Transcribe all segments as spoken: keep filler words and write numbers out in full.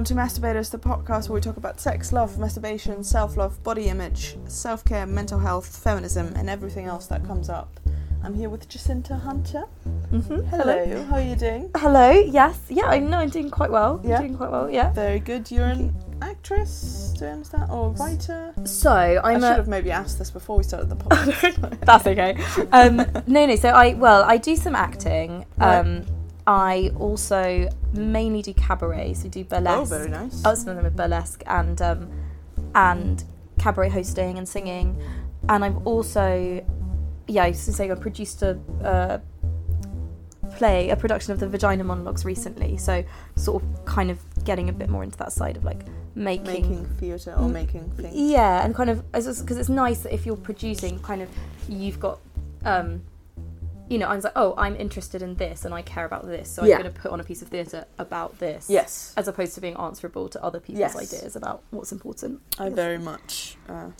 on to Masturbators, the podcast where we talk about sex, love, masturbation, self-love, body image, self-care, mental health, feminism, and everything else that comes up. I'm here with Jacinta Hunter. Mm-hmm. Hello. Hello, how are you doing? Hello, yes. Yeah, I know, I'm doing quite well. Yeah. I'm doing quite well, yeah. Very good. You're an actress, do I understand? Or a writer? So, I'm I should a... have maybe asked this before we started the podcast. That's okay. Um, no, no, so I, well, I do some acting. Um, right. I also mainly do cabaret, so I do burlesque. Oh, very nice. I was familiar with burlesque and, um, and cabaret hosting and singing. And I've also... Yeah, I was saying I produced a uh, play, a production of the Vagina Monologues recently, so sort of kind of getting a bit more into that side of like making... Making theatre or m- making things. Yeah, and kind of, because it's nice that if you're producing, kind of, you've got, um, you know, I was like, oh, I'm interested in this and I care about this, so I'm yeah. going to put on a piece of theatre about this. Yes. As opposed to being answerable to other people's yes. ideas about what's important. I very much uh,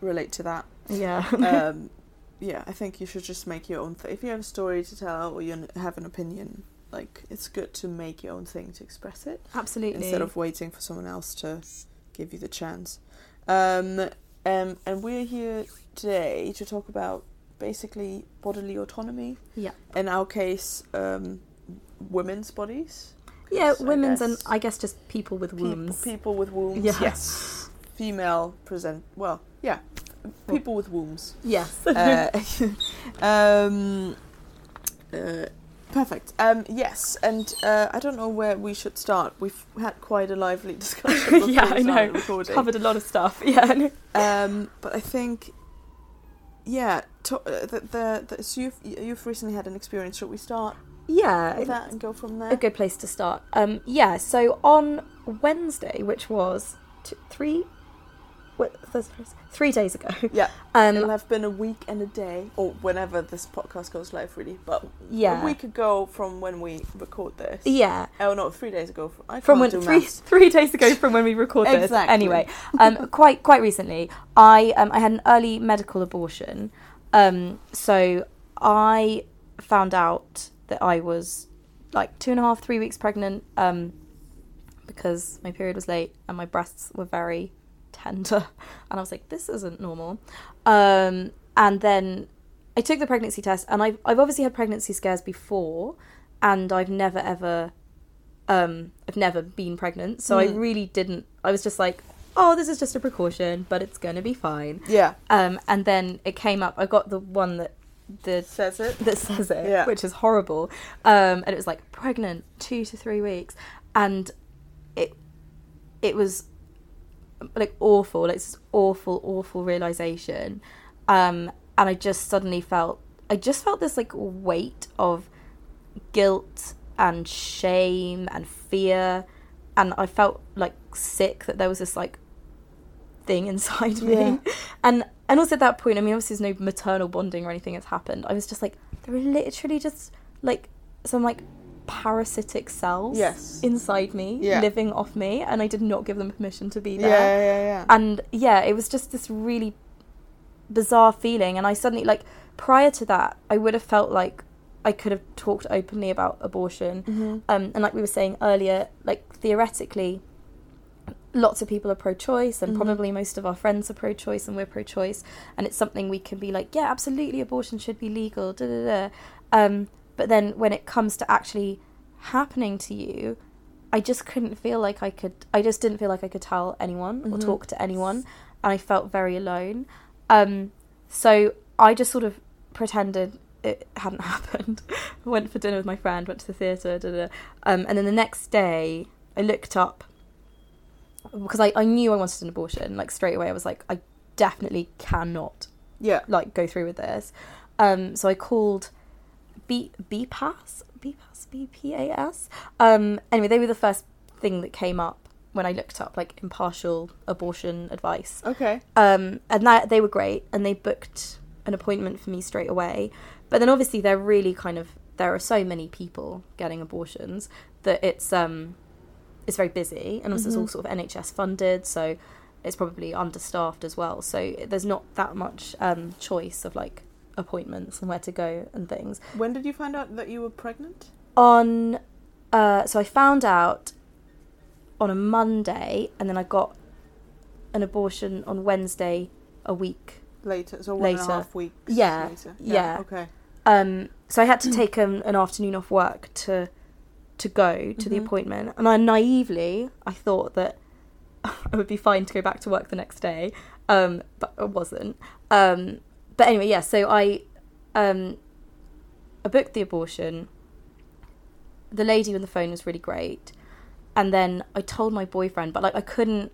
relate to that. Yeah. Um, yeah, I think you should just make your own thing. If you have a story to tell or you have an opinion, like, it's good to make your own thing to express it. Absolutely. Instead of waiting for someone else to give you the chance. Um, um, and we're here today to talk about basically bodily autonomy. Yeah. In our case, um, women's bodies. Yeah, women's I guess, and I guess just people with wombs. People, people with wombs, yeah. yes. Female present, well, yeah. People with wombs. Yes. uh, um, uh, perfect. Um, yes, and uh, I don't know where we should start. We've had quite a lively discussion. yeah, I know. Recording. Covered a lot of stuff. Yeah. um, but I think, yeah, to, uh, the, the, the, so you've, you've recently had an experience. Should we start yeah, with that and go from there? A good place to start. Um, yeah, so on Wednesday, which was two, three... What, three days ago. Yeah, um, it'll have been a week and a day, or whenever this podcast goes live, really. But yeah. a week ago from when we record this. Yeah. Oh no, three days ago. From, I from when three maths. three days ago from when we record exactly. this. Anyway, um, quite quite recently, I um I had an early medical abortion. Um, so I found out that I was like two and a half, three weeks pregnant. Um, because my period was late and my breasts were very tender, and I was like, this isn't normal. Um, and then I took the pregnancy test, and I've I've obviously had pregnancy scares before, and I've never ever, um, I've never been pregnant, so mm. I really didn't. I was just like, oh, this is just a precaution, but it's gonna be fine. Yeah. Um, and then it came up. I got the one that the says it that says it, yeah. which is horrible. Um, and it was like pregnant two to three weeks, and it it was. like awful like it's this awful awful realization, um and I just suddenly felt I just felt this like weight of guilt and shame and fear, and I felt like sick that there was this like thing inside me. yeah. and and also at that point, I mean, obviously there's no maternal bonding or anything that's happened. I was just like, there were literally just like some like parasitic cells yes. inside me yeah. living off me, and I did not give them permission to be there. yeah, yeah, yeah. And yeah, it was just this really bizarre feeling, and I suddenly, like, prior to that I would have felt like I could have talked openly about abortion. mm-hmm. Um, and like we were saying earlier, like theoretically lots of people are pro-choice, and mm-hmm. probably most of our friends are pro-choice and we're pro-choice, and it's something we can be like, yeah, absolutely, abortion should be legal, da da da. Um, but then when it comes to actually happening to you, I just couldn't feel like I could... I just didn't feel like I could tell anyone or mm-hmm. talk to anyone. And I felt very alone. Um, so I just sort of pretended it hadn't happened. I went for dinner with my friend, went to the theatre, da, da, da. Um, and then the next day, I looked up... Because I, I knew I wanted an abortion. Like, straight away, I was like, I definitely cannot, yeah, like, go through with this. Um, so I called... B BPAS? BPAS? B P A S? Um, anyway, they were the first thing that came up when I looked up, like, impartial abortion advice. Okay. Um, and that they were great, and they booked an appointment for me straight away. But then, obviously, they're really kind of... There are so many people getting abortions that it's um, it's very busy, and also mm-hmm. it's all sort of N H S funded, so it's probably understaffed as well. So there's not that much um, choice of, like, appointments and where to go and things. When did you find out that you were pregnant? On, uh, so I found out on a Monday, and then I got an abortion on Wednesday a week later. So one later. and a half weeks yeah, later. Yeah. Yeah. Okay. Um, so I had to take an, an afternoon off work to to go to mm-hmm. the appointment. And I naively, I thought that I would be fine to go back to work the next day. Um, but I wasn't. Um, but anyway, yeah, so I, um, I booked the abortion. The lady on the phone was really great. And then I told my boyfriend, but like I couldn't,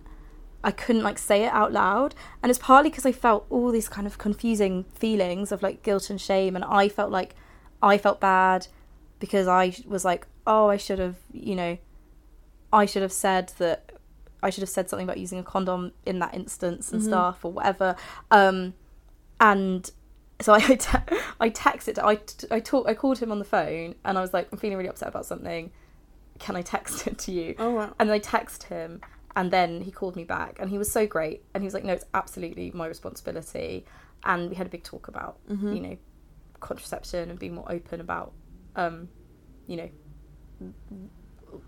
I couldn't like say it out loud. And it's partly because I felt all these kind of confusing feelings of like guilt and shame. And I felt like, I felt bad because I was like, oh, I should have, you know, I should have said that, I should have said something about using a condom in that instance and mm-hmm. stuff or whatever. Um, and so I I, te- I texted, I, I, talk, I called him on the phone and I was like, I'm feeling really upset about something. Can I text it to you? Oh, wow. And I texted him and then he called me back and he was so great. And he was like, no, it's absolutely my responsibility. And we had a big talk about, mm-hmm. you know, contraception and being more open about, um, you know,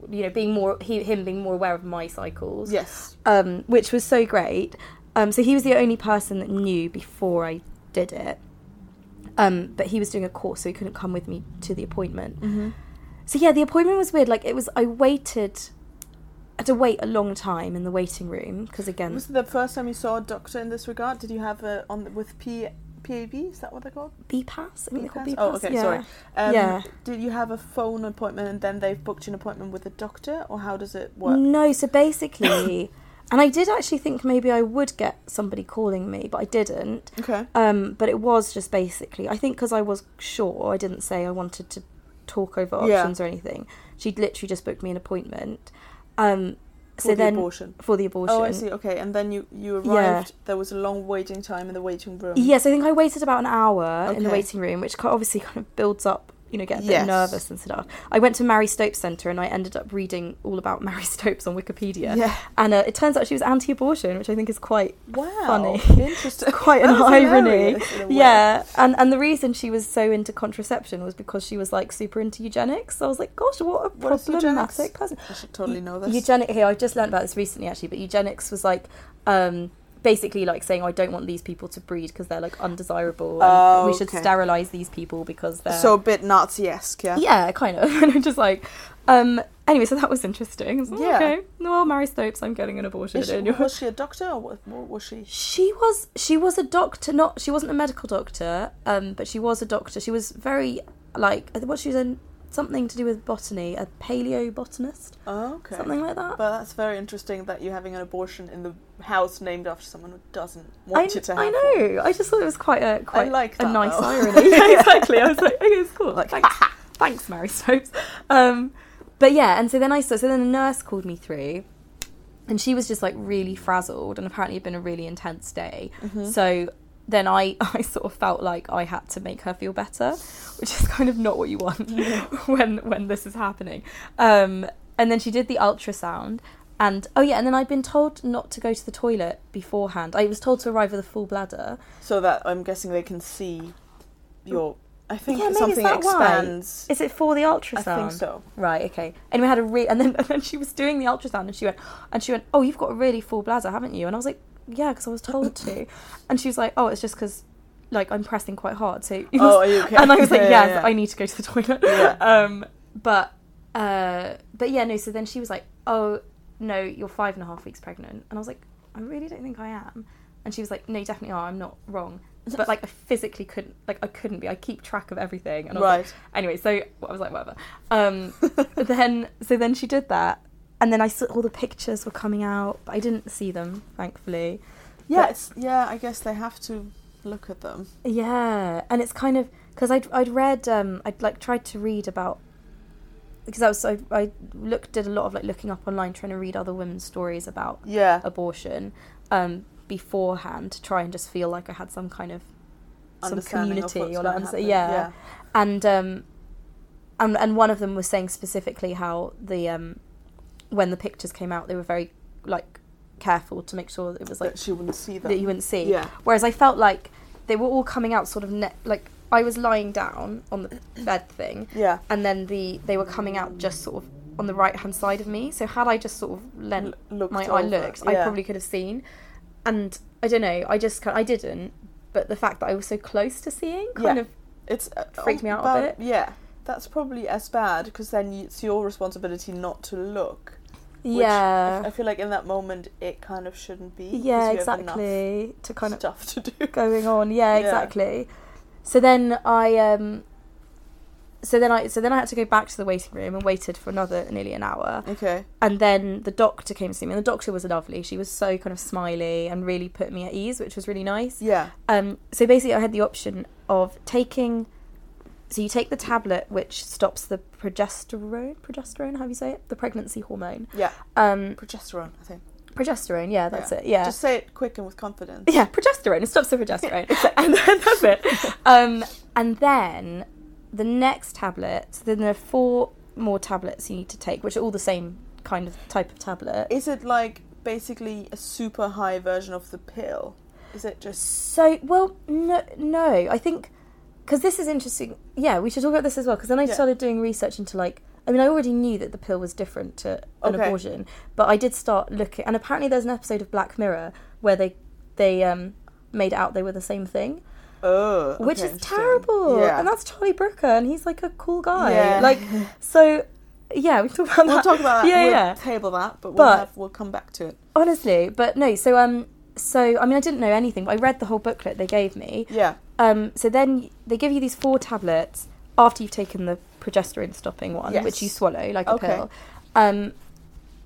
you know, being more, he, him being more aware of my cycles. Yes. Um, which was so great. Um, so he was the only person that knew before I did it. Um, but he was doing a course, so he couldn't come with me to the appointment. Mm-hmm. So yeah, the appointment was weird. Like it was, I waited, I had to wait a long time in the waiting room because again, was it the first time you saw a doctor in this regard? Did you have a on with P? P A B, is that what they're called? B P A S, I think they're called B P A S. Oh, okay, yeah. sorry. Um, yeah. Did you have a phone appointment and then they've booked you an appointment with a doctor, or how does it work? No, so basically, and I did actually think maybe I would get somebody calling me, but I didn't. Okay. Um, but it was just basically, I think because I was sure, I didn't say I wanted to talk over options yeah. or anything. She'd literally just booked me an appointment. Um, For so the then, abortion? For the abortion. Oh, I see. Okay, and then you, you arrived. Yeah. There was a long waiting time in the waiting room. Yes, yeah, so I think I waited about an hour okay. in the waiting room, which obviously kind of builds up, you know, get a bit yes. nervous and stuff. I went to Mary Stopes Centre and I ended up reading all about Mary Stopes on Wikipedia. Yeah. And uh, it turns out she was anti-abortion, which I think is quite wow. funny. Interesting. Quite an irony. Yeah, and, and the reason she was so into contraception was because she was, like, super into eugenics. So I was like, gosh, what a what problematic person. I should totally know this. Eugenics, here, I've just learned about this recently, actually, but eugenics was, like... Um, basically like saying, oh, I don't want these people to breed because they're like undesirable. Oh, and we should okay. sterilise these people because they're... So a bit Nazi-esque, yeah? Yeah, kind of. And I'm just like... Um, anyway, so that was interesting. I was like, yeah. Okay, well, Mary Stopes, I'm getting an abortion. She, was she a doctor or what, what was she? She was She was a doctor. Not She wasn't a medical doctor, um, but she was a doctor. She was very, like... I think what she was in... Something to do with botany, a paleobotanist. Oh, okay. Something like that. Well, that's very interesting that you're having an abortion in the house named after someone who doesn't want I, you to have I know. One. I just thought it was quite a quite I like that, a nice though. Irony. Yeah, exactly. I was like, okay, it's cool. Like, thanks, thanks, Mary Stopes. Um, but yeah, and so then I saw. So then a nurse called me through, and she was just like really frazzled, and apparently it had been a really intense day. Mm-hmm. So. Then I, I sort of felt like I had to make her feel better, which is kind of not what you want yeah. when when this is happening. Um, and then she did the ultrasound. And, oh yeah, and then I'd been told not to go to the toilet beforehand. I was told to arrive with a full bladder. So that, I'm guessing they can see your... I think yeah, something expands. Why? Is it for the ultrasound? I think so. Right, okay. And we had a re- and then and then she was doing the ultrasound and she went, and she went, oh, you've got a really full bladder, haven't you? And I was like, yeah, because I was told to. And she was like, oh, it's just because, like, I'm pressing quite hard. So it was, oh, are you okay? And I was like, yeah, yes, yeah. I need to go to the toilet. Yeah. Um, but, uh, but yeah, no, so then she was like, oh, no, you're five and a half weeks pregnant. And I was like, I really don't think I am. And she was like, no, you definitely are. I'm not wrong. But, like, I physically couldn't, like, I couldn't be. I keep track of everything. And I was right. Like, anyway, so I was like, whatever. Um, then, so then she did that. And then I saw all the pictures were coming out, but I didn't see them, thankfully. Yeah, it's, yeah. I guess they have to look at them. Yeah, and it's kind of because I'd I'd read um I'd like tried to read about because I was so I looked did a lot of like looking up online trying to read other women's stories about yeah. abortion um beforehand to try and just feel like I had some kind of some community or like yeah. yeah and um and and one of them was saying specifically how the um. when the pictures came out, they were very, like, careful to make sure that it was, like... That she wouldn't see them. That you wouldn't see. Yeah. Whereas I felt like they were all coming out sort of... Ne- like, I was lying down on the bed thing. Yeah. And then the they were coming out just sort of on the right hand side of me, so had I just sort of lent L- my eye looks, yeah. I probably could have seen. And I don't know, I just I didn't, but the fact that I was so close to seeing kind yeah. of it's freaked me out bad, a bit. Yeah, that's probably as bad, because then it's your responsibility not to look. Which yeah, I feel like in that moment it kind of shouldn't be. Yeah, you exactly. Have to kind stuff of stuff to do going on. Yeah, yeah, exactly. So then I um, so then I so then I had to go back to the waiting room and waited for another nearly an hour. Okay. And then the doctor came to see me, and the doctor was lovely. She was so kind of smiley and really put me at ease, which was really nice. Yeah. Um. So basically, I had the option of taking. So you take the tablet which stops the progesterone, progesterone, how do you say it? The pregnancy hormone. Yeah. Um, progesterone, I think. Progesterone, yeah, that's yeah. it, yeah. Just say it quick and with confidence. Yeah, progesterone, it stops the progesterone. And then that's it. Um, and then the next tablet, so then there are four more tablets you need to take, which are all the same kind of type of tablet. Is it like basically a super high version of the pill? Is it just... So, well, no, no, I think... Because this is interesting. Yeah, we should talk about this as well. Because then I yeah. started doing research into, like... I mean, I already knew that the pill was different to an okay. abortion. But I did start looking... And apparently there's an episode of Black Mirror where they they um, made out they were the same thing. Oh, okay, which is terrible. Yeah. And that's Charlie Brooker. And he's, like, a cool guy. Yeah. Like, so... Yeah, we can talk about we'll that. We'll talk about that. Yeah, we'll yeah. table that. But, but we'll, have, we'll come back to it. Honestly. But, no, so... um. So, I mean, I didn't know anything, but I read the whole booklet they gave me. Yeah. Um. So then they give you these four tablets after you've taken the progesterone-stopping one, yes. which you swallow like okay. a pill. Um,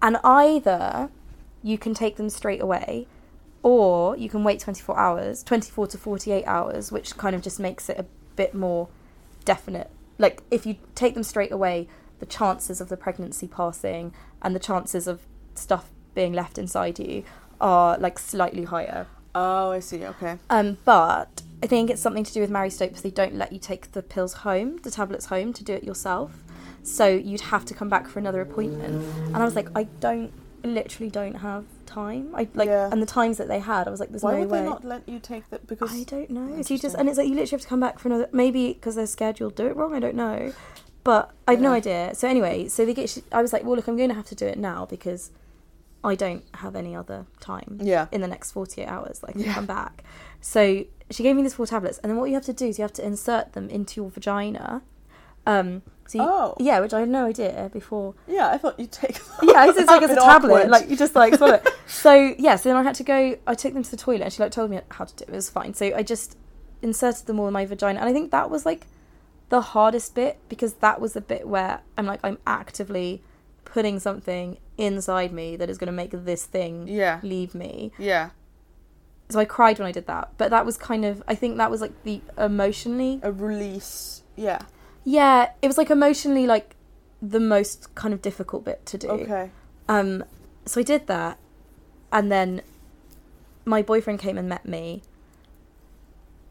and either you can take them straight away, or you can wait twenty-four hours, twenty-four to forty-eight hours, which kind of just makes it a bit more definite. Like, if you take them straight away, the chances of the pregnancy passing and the chances of stuff being left inside you are like slightly higher. Oh, I see. Okay. Um, but I think it's something to do with Mary Stopes. They don't let you take the pills home, the tablets home, to do it yourself. So you'd have to come back for another appointment. And I was like, I don't, literally don't have time. I like, yeah. and the times that they had, I was like, there's Why no way. Why would they not let you take that? Because I don't know. So you just, and it's like you literally have to come back for another. Maybe because their schedule do it wrong. I don't know. But I have yeah. no idea. So anyway, so they get. I was like, well, look, I'm going to have to do it now because I don't have any other time yeah. in the next forty-eight hours. Like, I can yeah. come back. So she gave me these four tablets. And then what you have to do is you have to insert them into your vagina. Um, so you, oh. Yeah, which I had no idea before. Yeah, I thought you'd take them. Yeah, it's like it's a tablet. Awkward. Like, you just, like, swallow it. So, yeah, so then I had to go. I took them to the toilet and she, like, told me how to do it. It was fine. So I just inserted them all in my vagina. And I think that was, like, the hardest bit because that was the bit where I'm, like, I'm actively putting something inside me that is going to make this thing yeah. leave me. Yeah. So I cried when I did that. But that was kind of... I think that was, like, the emotionally... A release. Yeah. Yeah. It was, like, emotionally, like, the most kind of difficult bit to do. Okay. Um, so I did that. And then my boyfriend came and met me.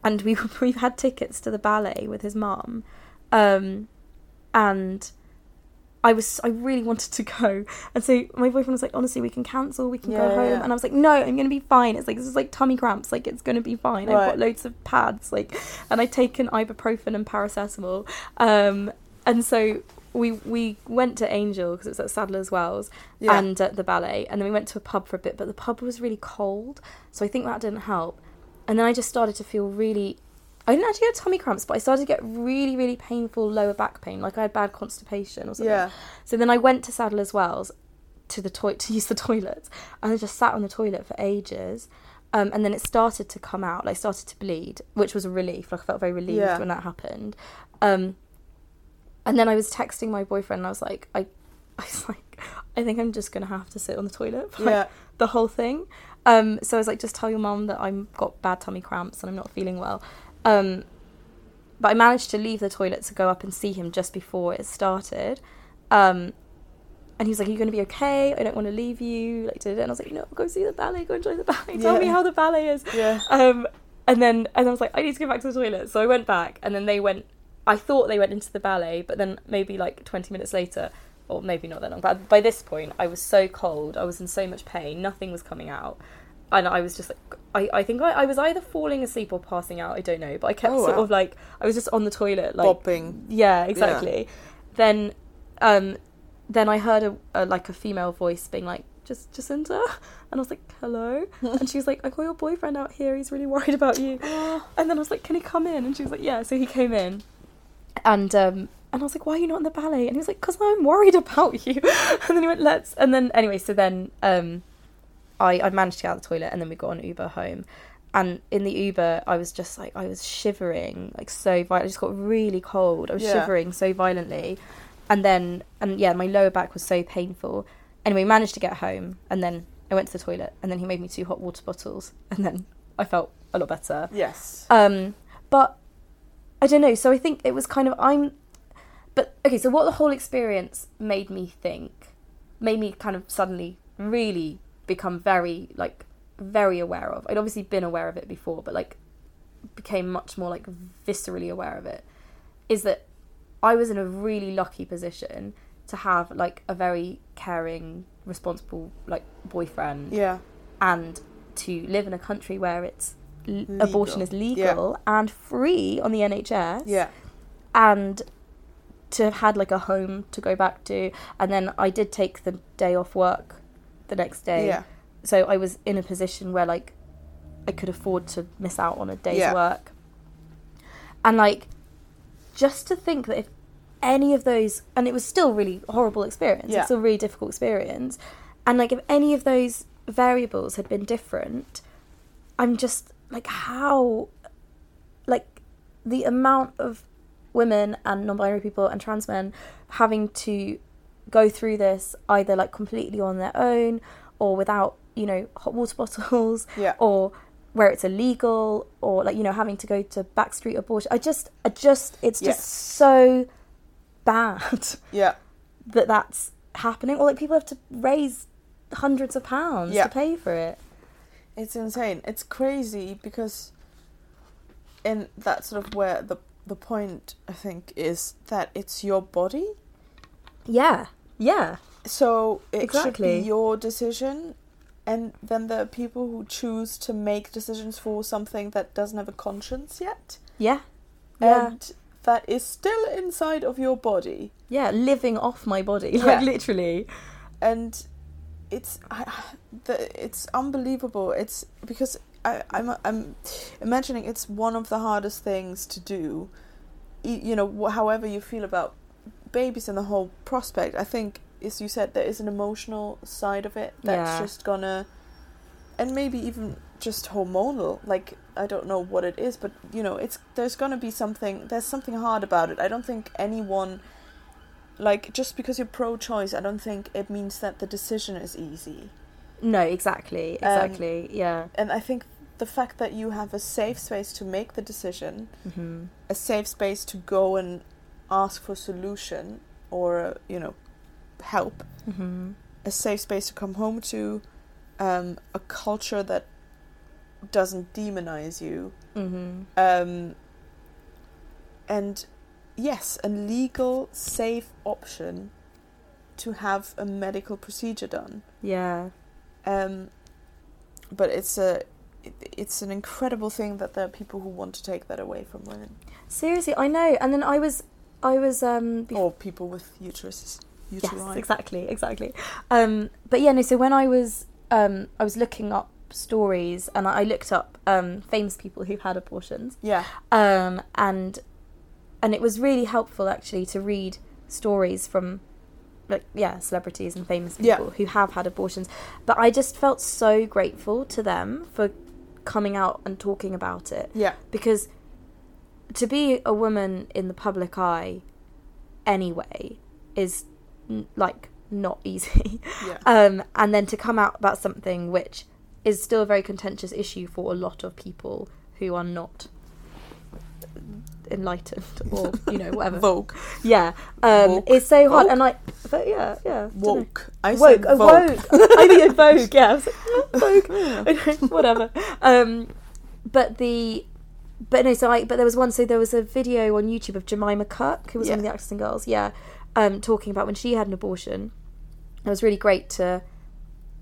And we we had tickets to the ballet with his mum. Um, and... I was I really wanted to go, and so my boyfriend was like, honestly, we can cancel, we can yeah, go home yeah. and I was like, no, I'm going to be fine. It's like, this is like tummy cramps, like it's going to be fine, right. I've got loads of pads, like, and I'd taken ibuprofen and paracetamol, um, and so we we went to Angel because it was at Sadler's Wells yeah. and at uh, the ballet, and then we went to a pub for a bit, but the pub was really cold, so I think that didn't help. And then I just started to feel really, I didn't actually get tummy cramps, but I started to get really, really painful lower back pain. Like I had bad constipation or something. Yeah. So then I went to Sadler's Wells to the to- to use the toilet. And I just sat on the toilet for ages. Um, and then it started to come out, like started to bleed, which was a relief. Like I felt very relieved yeah. when that happened. Um, and then I was texting my boyfriend and I was like, I, I was like, I think I'm just going to have to sit on the toilet for like, yeah. the whole thing. Um, so I was like, just tell your mum that I've got bad tummy cramps and I'm not feeling well. Um, but I managed to leave the toilet to go up and see him just before it started. Um, and he was like, are you going to be okay? I don't want to leave you. Like, did it? And I was like, no, go see the ballet. Go enjoy the ballet. Yeah. Tell me how the ballet is. Yeah. Um, and then and I was like, I need to go back to the toilet. So I went back and then they went, I thought they went into the ballet, but then maybe like twenty minutes later, or maybe not that long, but by this point I was so cold. I was in so much pain. Nothing was coming out. And I was just like, I, I think I, I was either falling asleep or passing out, I don't know. But I kept oh, sort wow. of like, I was just on the toilet. Like, bopping. Yeah, exactly. Yeah. Then um, then I heard a, a like a female voice being like, Just Jacinta, and I was like, hello, and she was like, I got your boyfriend out here, he's really worried about you. And then I was like, can he come in? And she was like, yeah. So he came in, and um and I was like, why are you not in the ballet? And he was like, because I'm worried about you. And then he went, let's, and then anyway, so then um I I managed to get out of the toilet, and then we got an Uber home. And in the Uber, I was just like, I was shivering like so violently. I just got really cold. I was yeah. shivering so violently, and then and yeah, my lower back was so painful. Anyway, managed to get home, and then I went to the toilet, and then he made me two hot water bottles, and then I felt a lot better. Yes. Um, but I don't know. So I think it was kind of I'm, but okay. So what the whole experience made me think, made me kind of suddenly really become very like very aware of. I'd obviously been aware of it before, but like became much more like viscerally aware of it. Is that I was in a really lucky position to have like a very caring, responsible like boyfriend, yeah, and to live in a country where it's l- abortion is legal yeah. and free on the N H S, yeah, and to have had like a home to go back to. And then I did take the day off work the next day, yeah, so I was in a position where like I could afford to miss out on a day's yeah. work. And like just to think that if any of those, and it was still really horrible experience, yeah. it's a really difficult experience, and like if any of those variables had been different, I'm just like, how, like the amount of women and non-binary people and trans men having to go through this either like completely on their own or without, you know, hot water bottles, yeah. or where it's illegal, or like, you know, having to go to backstreet abortion. I just I just it's yes. just so bad yeah that that's happening, or like people have to raise hundreds of pounds yeah. to pay for it. It's insane. It's crazy, because and that's sort of where the the point I think is that it's your body, yeah yeah so it exactly. should be your decision. And then there are people who choose to make decisions for something that doesn't have a conscience yet, yeah yeah and that is still inside of your body. Yeah, living off my body, yeah. like literally. And it's I, the, it's unbelievable. It's because I, I'm I'm imagining it's one of the hardest things to do. You know, however you feel about babies and the whole prospect, I think, as you said, there is an emotional side of it that's yeah. just gonna, and maybe even just hormonal, like I don't know what it is, but you know, it's there's gonna be something there's something hard about it. I don't think anyone, like, just because you're pro-choice, I don't think it means that the decision is easy. No, exactly exactly um, yeah. And I think the fact that you have a safe space to make the decision, mm-hmm. a safe space to go and ask for a solution or, you know, help, mm-hmm. a safe space to come home to, um, a culture that doesn't demonize you, mm-hmm. um, and yes, a legal safe option to have a medical procedure done, yeah um, but it's a it, it's an incredible thing that there are people who want to take that away from women. Seriously, I know. And then I was I was um, bef- or people with uteruses. Uteri. Yes, exactly exactly um, but yeah no so when I was um, I was looking up stories, and I looked up um famous people who've had abortions, yeah um and and it was really helpful actually to read stories from like yeah celebrities and famous people yeah. who have had abortions. But I just felt so grateful to them for coming out and talking about it, yeah because to be a woman in the public eye anyway is like not easy, yeah. um and then to come out about something which is still a very contentious issue for a lot of people who are not enlightened or, you know, whatever. Vogue. Yeah. Um, Vogue. It's so hard. Vogue? And I, but yeah, yeah. Woke. I woke. Said woke. Oh, I mean, Vogue, yeah. I was like, oh, Vogue. Okay, whatever. Um, but the, but no, so I, but there was one, so there was a video on YouTube of Jemima Kirk, who was yeah. one of the actors and girls, yeah, um, talking about when she had an abortion. It was really great to,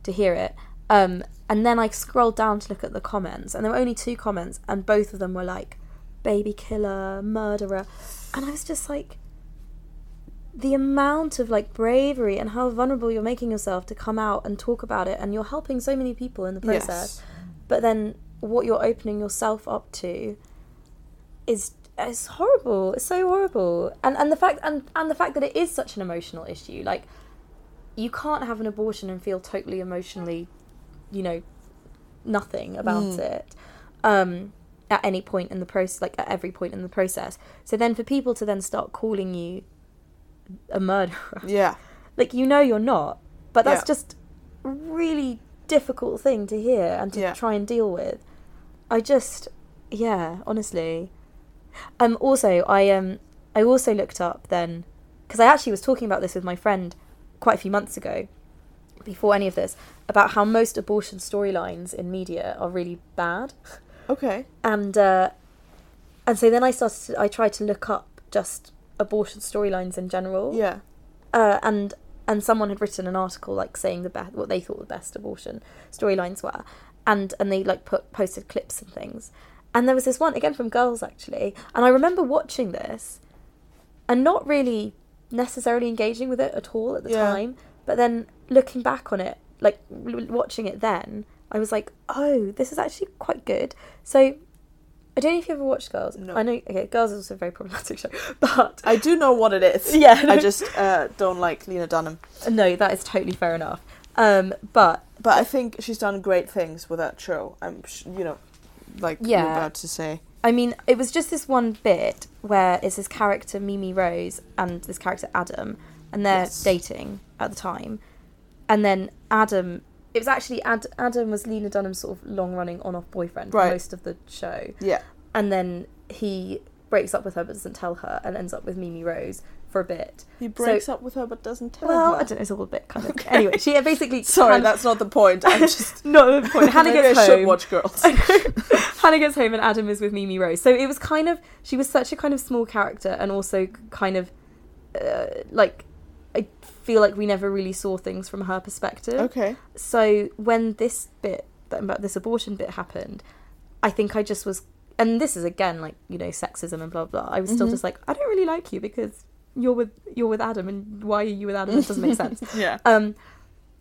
to hear it. Um, and then I scrolled down to look at the comments, and there were only two comments, and both of them were like, baby killer, murderer. And I was just like, the amount of like bravery and how vulnerable you're making yourself to come out and talk about it, and you're helping so many people in the process. Yes. But then what you're opening yourself up to is it's horrible. It's so horrible. And and the fact and, and the fact that it is such an emotional issue. Like, you can't have an abortion and feel totally emotionally, you know, nothing about mm. it. Um at any point in the process, like at every point in the process. So then for people to then start calling you a murderer. Yeah. Like, you know you're not, but that's yeah. just a really difficult thing to hear and to yeah. try and deal with. I just, yeah, honestly. Um, also, I um, I also looked up then, because I actually was talking about this with my friend quite a few months ago, before any of this, about how most abortion storylines in media are really bad. Okay. And uh, and so then I started. To, I tried to look up just abortion storylines in general. Yeah. Uh, and and someone had written an article like saying the best, what they thought the best abortion storylines were, and and they like put posted clips and things. And there was this one, again, from Girls, actually. And I remember watching this and not really necessarily engaging with it at all at the yeah. time. But then looking back on it, like w- watching it then, I was like, oh, this is actually quite good. So I don't know if you ever watched Girls. No. I know, okay, Girls is also a very problematic show. But I do know what it is. Yeah. No. I just uh, don't like Lena Dunham. No, that is totally fair enough. Um, but... But I think she's done great things with that show. I'm, you know... like yeah. you're about to say. I mean, it was just this one bit where it's this character Mimi Rose and this character Adam, and they're yes. dating at the time. And then Adam, it was actually Ad, Adam was Lena Dunham's sort of long-running on-off boyfriend right. for most of the show. Yeah. And then he breaks up with her but doesn't tell her and ends up with Mimi Rose for a bit. He breaks so, up with her but doesn't tell well, her. Well, I don't know, it's all a bit kind of... Okay. Anyway, she basically... Sorry, Hannah, that's not the point. I'm just... not the point. Hannah gets I home. I should watch Girls. Hannah gets home and Adam is with Mimi Rose. So it was kind of... She was such a kind of small character and also kind of... Uh, like, I feel like we never really saw things from her perspective. Okay. So when this bit, about this abortion bit happened, I think I just was... And this is, again, like, you know, sexism and blah, blah. I was still mm-hmm. just like, I don't really like you because... You're with you're with Adam, and why are you with Adam? It doesn't make sense. yeah. Um,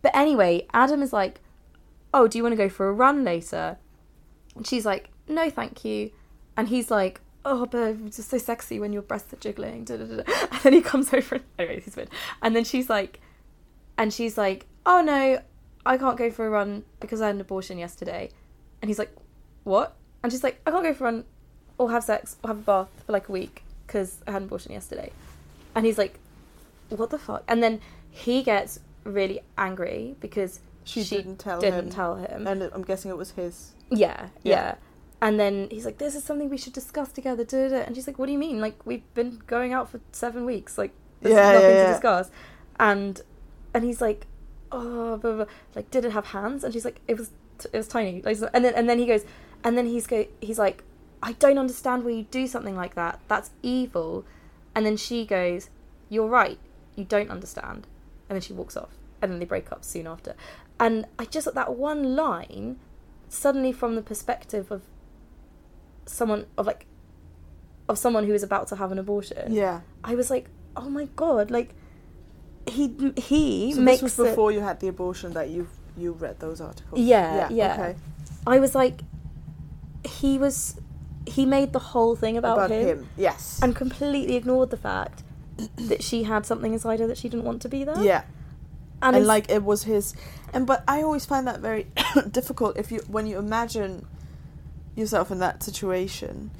but anyway, Adam is like, "Oh, do you want to go for a run later?" And she's like, "No, thank you." And he's like, "Oh, but it's just so sexy when your breasts are jiggling." Da, da, da. And then he comes over. And, anyway, he's weird. And then she's like, and she's like, "Oh no, I can't go for a run because I had an abortion yesterday." And he's like, "What?" And she's like, "I can't go for a run, or have sex, or have a bath for like a week because I had an abortion yesterday." And he's like, what the fuck? And then he gets really angry because she, she didn't, tell, didn't him. tell him. And I'm guessing it was his. Yeah, yeah, yeah. And then he's like, this is something we should discuss together. Da, da. And she's like, what do you mean? Like, we've been going out for seven weeks. Like, there's yeah, nothing yeah, yeah. to discuss. And and he's like, oh, blah, blah. Like, did it have hands? And she's like, it was t- it was tiny. Like, and then and then he goes, and then he's go he's like, I don't understand why you do something like that. That's evil. And then she goes, you're right, you don't understand. And then she walks off. And then they break up soon after. And I just thought that one line, suddenly from the perspective of someone of like of someone who is about to have an abortion. Yeah. I was like, oh my god, like he he so makes this was before it... you had the abortion that you you read those articles. Yeah, yeah. yeah. Okay. I was like, he was He made the whole thing about, about him, him, yes, and completely ignored the fact that she had something inside her that she didn't want to be there. Yeah, and, and like it was his, and but I always find that very difficult if you when you imagine yourself in that situation.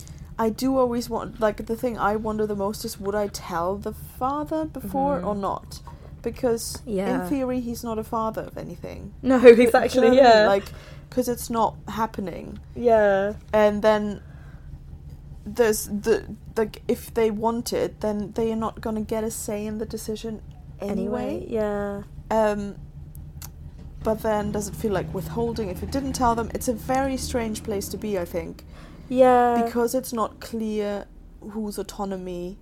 I do always want like the thing I wonder the most is would I tell the father before mm-hmm. or not? Because yeah. in theory he's not a father of anything. No, exactly. Do you know what I mean? Like because it's not happening. Yeah, and then. There's the like if they want it, then they are not gonna get a say in the decision anyway. anyway yeah. Um. But then, does it feel like withholding if you didn't tell them? It's a very strange place to be, I think. Yeah. Because it's not clear whose autonomy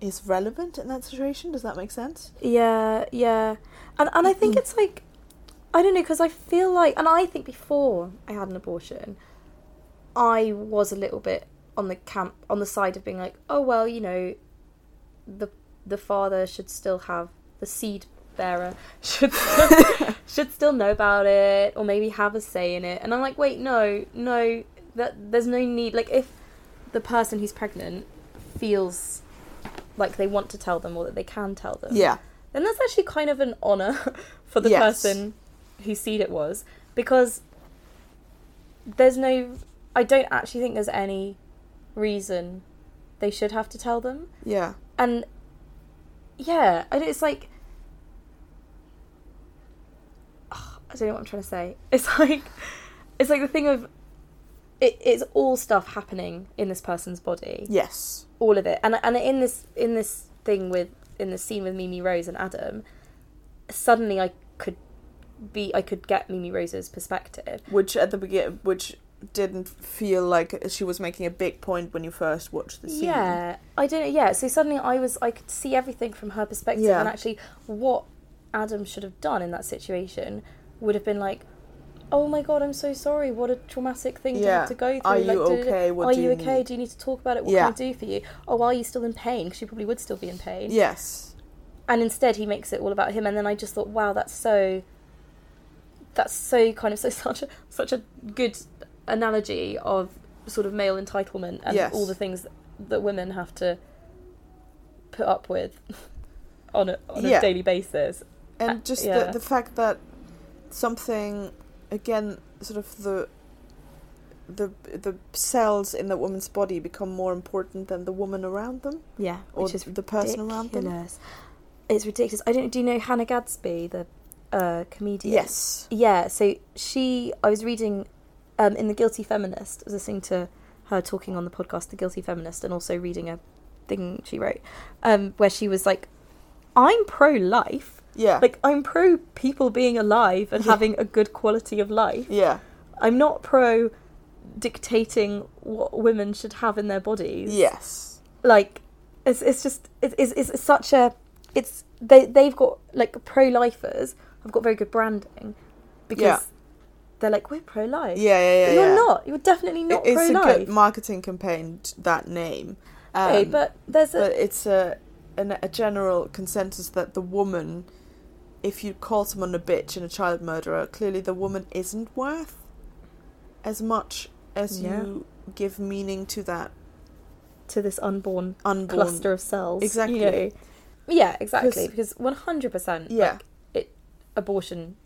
is relevant in that situation. Does that make sense? Yeah, yeah. And and I think mm. it's like, I don't know, because I feel like, and I think before I had an abortion, I was a little bit. on the camp on the side of being like, oh well, you know, the the father should still have, the seed bearer should still, should still know about it, or maybe have a say in it. And I'm like, wait, no, no, that there's no need. Like, if the person who's pregnant feels like they want to tell them, or that they can tell them, yeah, then that's actually kind of an honour for the yes. person whose seed it was, because there's no, I don't actually think there's any reason they should have to tell them. Yeah. And yeah, and it's like, oh, I don't know what I'm trying to say. It's like, it's like the thing of, it, it's all stuff happening in this person's body. Yes. All of it. And and in this in this thing with in the scene with Mimi Rose and Adam, suddenly I could be I could get Mimi Rose's perspective, which at the beginning, which didn't feel like she was making a big point when you first watched the scene. Yeah, I don't know. Yeah, so suddenly I was I could see everything from her perspective, yeah. and actually what Adam should have done in that situation would have been like, oh my god, I'm so sorry, what a traumatic thing yeah. to have to go through. Are like, you okay? What are do you, you okay? Need? Do you need to talk about it? What yeah. can I do for you? Oh, are you still in pain? Because you probably would still be in pain. Yes. And instead he makes it all about him, and then I just thought, wow, that's so that's so kind of so such a such a good analogy of sort of male entitlement and yes. all the things that women have to put up with on a, on yeah. a daily basis. And just yeah. the, the fact that something, again, sort of the the the cells in the woman's body become more important than the woman around them. Yeah, which or is the person around them. It's ridiculous. I don't. Do you know Hannah Gadsby, the uh, comedian? Yes. Yeah. So she, I was reading. Um, in The Guilty Feminist, I was listening to her talking on the podcast The Guilty Feminist, and also reading a thing she wrote um, where she was like, I'm pro-life. Yeah. Like, I'm pro people being alive and yeah. having a good quality of life. Yeah. I'm not pro dictating what women should have in their bodies. Yes. Like, it's it's just, it, it's, it's such a, it's, they, they've got, like, pro-lifers have got very good branding because... Yeah. They're like, we're pro-life. Yeah, yeah, yeah. You're yeah. not. You're definitely not it's pro-life. It's a good marketing campaign, that name. Um, okay, but there's a... But it's a, a, a general consensus that the woman, if you call someone a bitch and a child murderer, clearly the woman isn't worth as much as yeah. you give meaning to that. To this unborn, unborn cluster of cells. Exactly. You know? Yeah, exactly. Because one hundred percent yeah. like, it, abortion...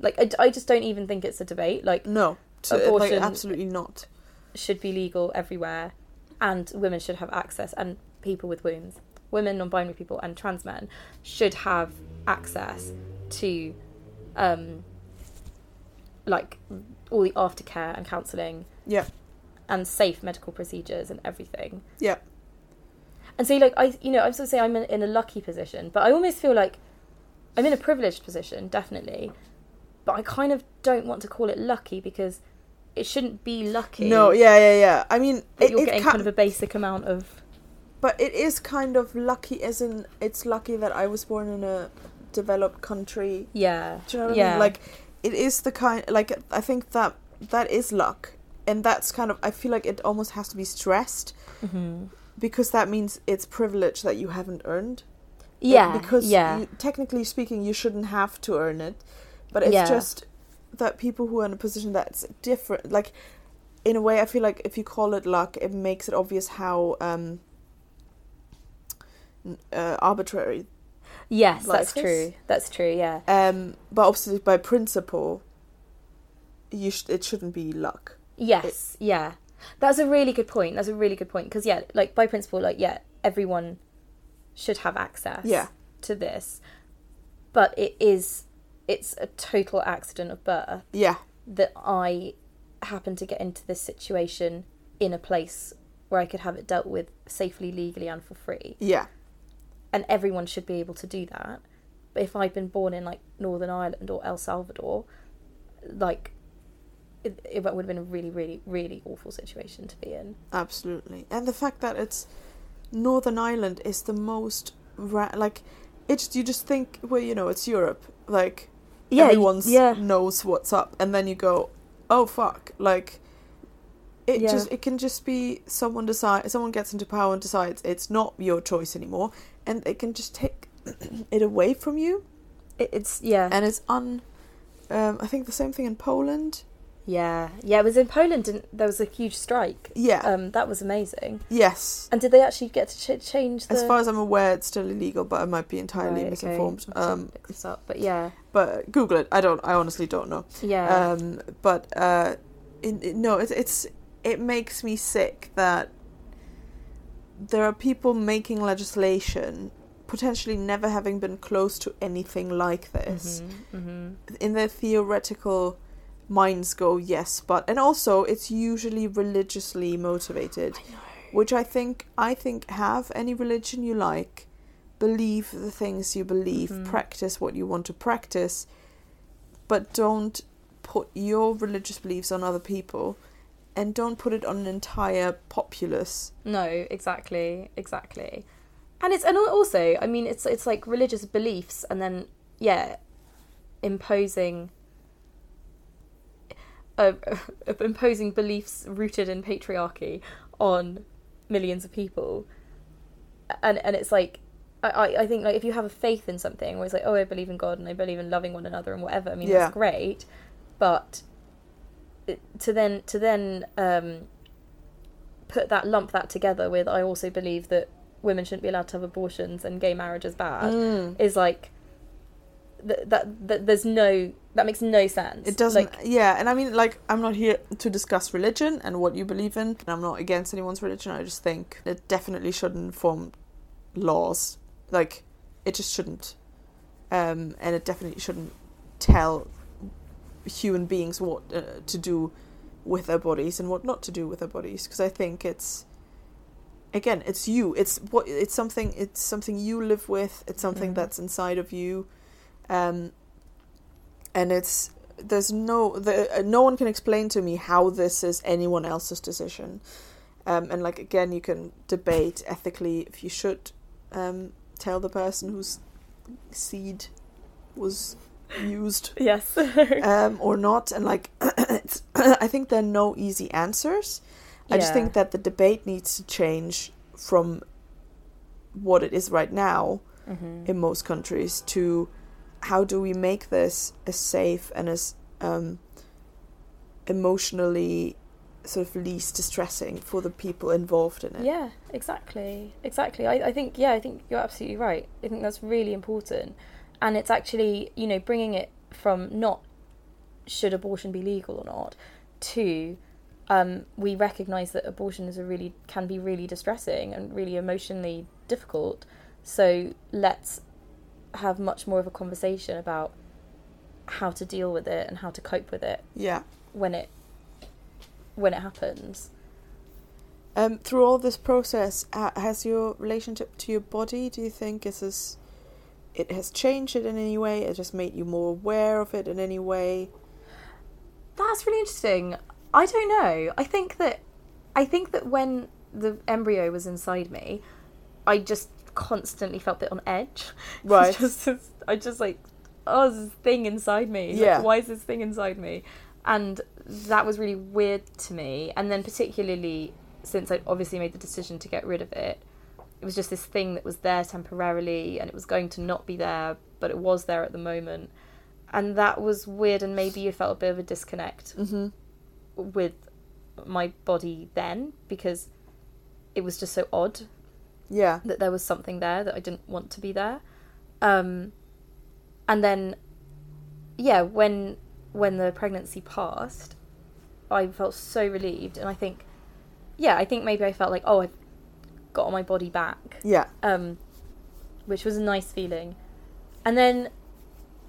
Like, I, I just don't even think it's a debate. Like, no, to, abortion like, absolutely not. Should be legal everywhere, and women should have access, and people with wombs, women, non-binary people, and trans men should have access to, um, like, all the aftercare and counselling. Yeah. And safe medical procedures and everything. Yeah. And so, like, I, you know, I'm sort of saying I'm in, in a lucky position, but I almost feel like I'm in a privileged position, definitely. But I kind of don't want to call it lucky because it shouldn't be lucky. No, yeah, yeah, yeah. I mean, it, you're it getting kind of a basic amount of. But it is kind of lucky, as in it's lucky that I was born in a developed country. Yeah. Do you know what yeah. I mean? Like, it is the kind. Like, I think that that is luck, and that's kind of. I feel like it almost has to be stressed mm-hmm. because that means it's privilege that you haven't earned. Yeah. It, because yeah. you, technically speaking, you shouldn't have to earn it. But it's yeah. just that people who are in a position that's different, like, in a way, I feel like if you call it luck, it makes it obvious how um, uh, arbitrary. Yes, that's is. true. That's true, yeah. Um, but obviously, by principle, you sh- it shouldn't be luck. Yes, it- yeah. That's a really good point. That's a really good point. Because, yeah, like, by principle, like, yeah, everyone should have access yeah. to this. But it is... It's a total accident of birth. Yeah. That I happened to get into this situation in a place where I could have it dealt with safely, legally, and for free. Yeah. And everyone should be able to do that. But if I'd been born in, like, Northern Ireland or El Salvador, like, it, it would have been a really, really, really awful situation to be in. Absolutely. And the fact that it's Northern Ireland is the most, ra- like, it's, you just think, well, you know, it's Europe. Like... Yeah, everyone yeah. knows what's up, and then you go, oh fuck, like It yeah. just it can just be someone decide someone gets into power and decides it's not your choice anymore, and it can just take it away from you. It, it's yeah, and it's un. Um, I think the same thing in Poland. Yeah, yeah, it was in Poland, and there was a huge strike. Yeah, um, that was amazing. Yes, and did they actually get to ch- change? The... As far as I'm aware, it's still illegal, but I might be entirely right, misinformed. Okay. Um, pick this up, but yeah, but Google it. I don't. I honestly don't know. Yeah. Um, but uh, in, in, no, it, it's it makes me sick that there are people making legislation, potentially never having been close to anything like this, mm-hmm, mm-hmm. in their theoretical. Minds go yes, but and also it's usually religiously motivated, I know. which I think I think have any religion you like, believe the things you believe, mm-hmm. practice what you want to practice, but don't put your religious beliefs on other people, and don't put it on an entire populace. No, exactly, exactly, and it's and also I mean it's it's like religious beliefs, and then yeah, imposing. Of, of imposing beliefs rooted in patriarchy on millions of people, and and it's like I, I think like if you have a faith in something where it's like, oh, I believe in God and I believe in loving one another and whatever, I mean yeah. that's great, but to then to then um, put that lump that together with I also believe that women shouldn't be allowed to have abortions and gay marriage is bad mm. is like That, that that there's no that makes no sense. It doesn't. Like, yeah, and I mean, like, I'm not here to discuss religion and what you believe in. And I'm not against anyone's religion. I just think it definitely shouldn't inform laws. Like, it just shouldn't, um, and it definitely shouldn't tell human beings what uh, to do with their bodies and what not to do with their bodies. Because I think it's again, it's you. It's what it's something. It's something you live with. It's something mm. that's inside of you. Um, and it's there's no the, uh, no one can explain to me how this is anyone else's decision, um, and like again you can debate ethically if you should um, tell the person whose seed was used yes um, or not, and like it's, I think there are no easy answers. Yeah. I just think that the debate needs to change from what it is right now mm-hmm. in most countries to how do we make this as safe and as um, emotionally sort of least distressing for the people involved in it? Yeah, exactly. Exactly. I, I think, yeah, I think you're absolutely right. I think that's really important. And it's actually, you know, bringing it from not should abortion be legal or not to um, we recognise that abortion is a really can be really distressing and really emotionally difficult. So let's have much more of a conversation about how to deal with it and how to cope with it. Yeah. When it when it happens. Um, through all this process, has your relationship to your body, do you think is this, it has changed it in any way? It just made you more aware of it in any way? That's really interesting. I don't know. I think that I think that when the embryo was inside me, I just constantly felt a bit on edge. Right. just, just, I just like, oh, there's this thing inside me. Yeah. Like, why is this thing inside me? And that was really weird to me. And then particularly since I obviously made the decision to get rid of it, it was just this thing that was there temporarily and it was going to not be there, but it was there at the moment. And that was weird, and maybe I felt a bit of a disconnect mm-hmm. with my body then, because it was just so odd. Yeah, that there was something there that I didn't want to be there, um, and then, yeah, when when the pregnancy passed, I felt so relieved, and I think, yeah, I think maybe I felt like, oh, I've got my body back. Yeah, um, which was a nice feeling, and then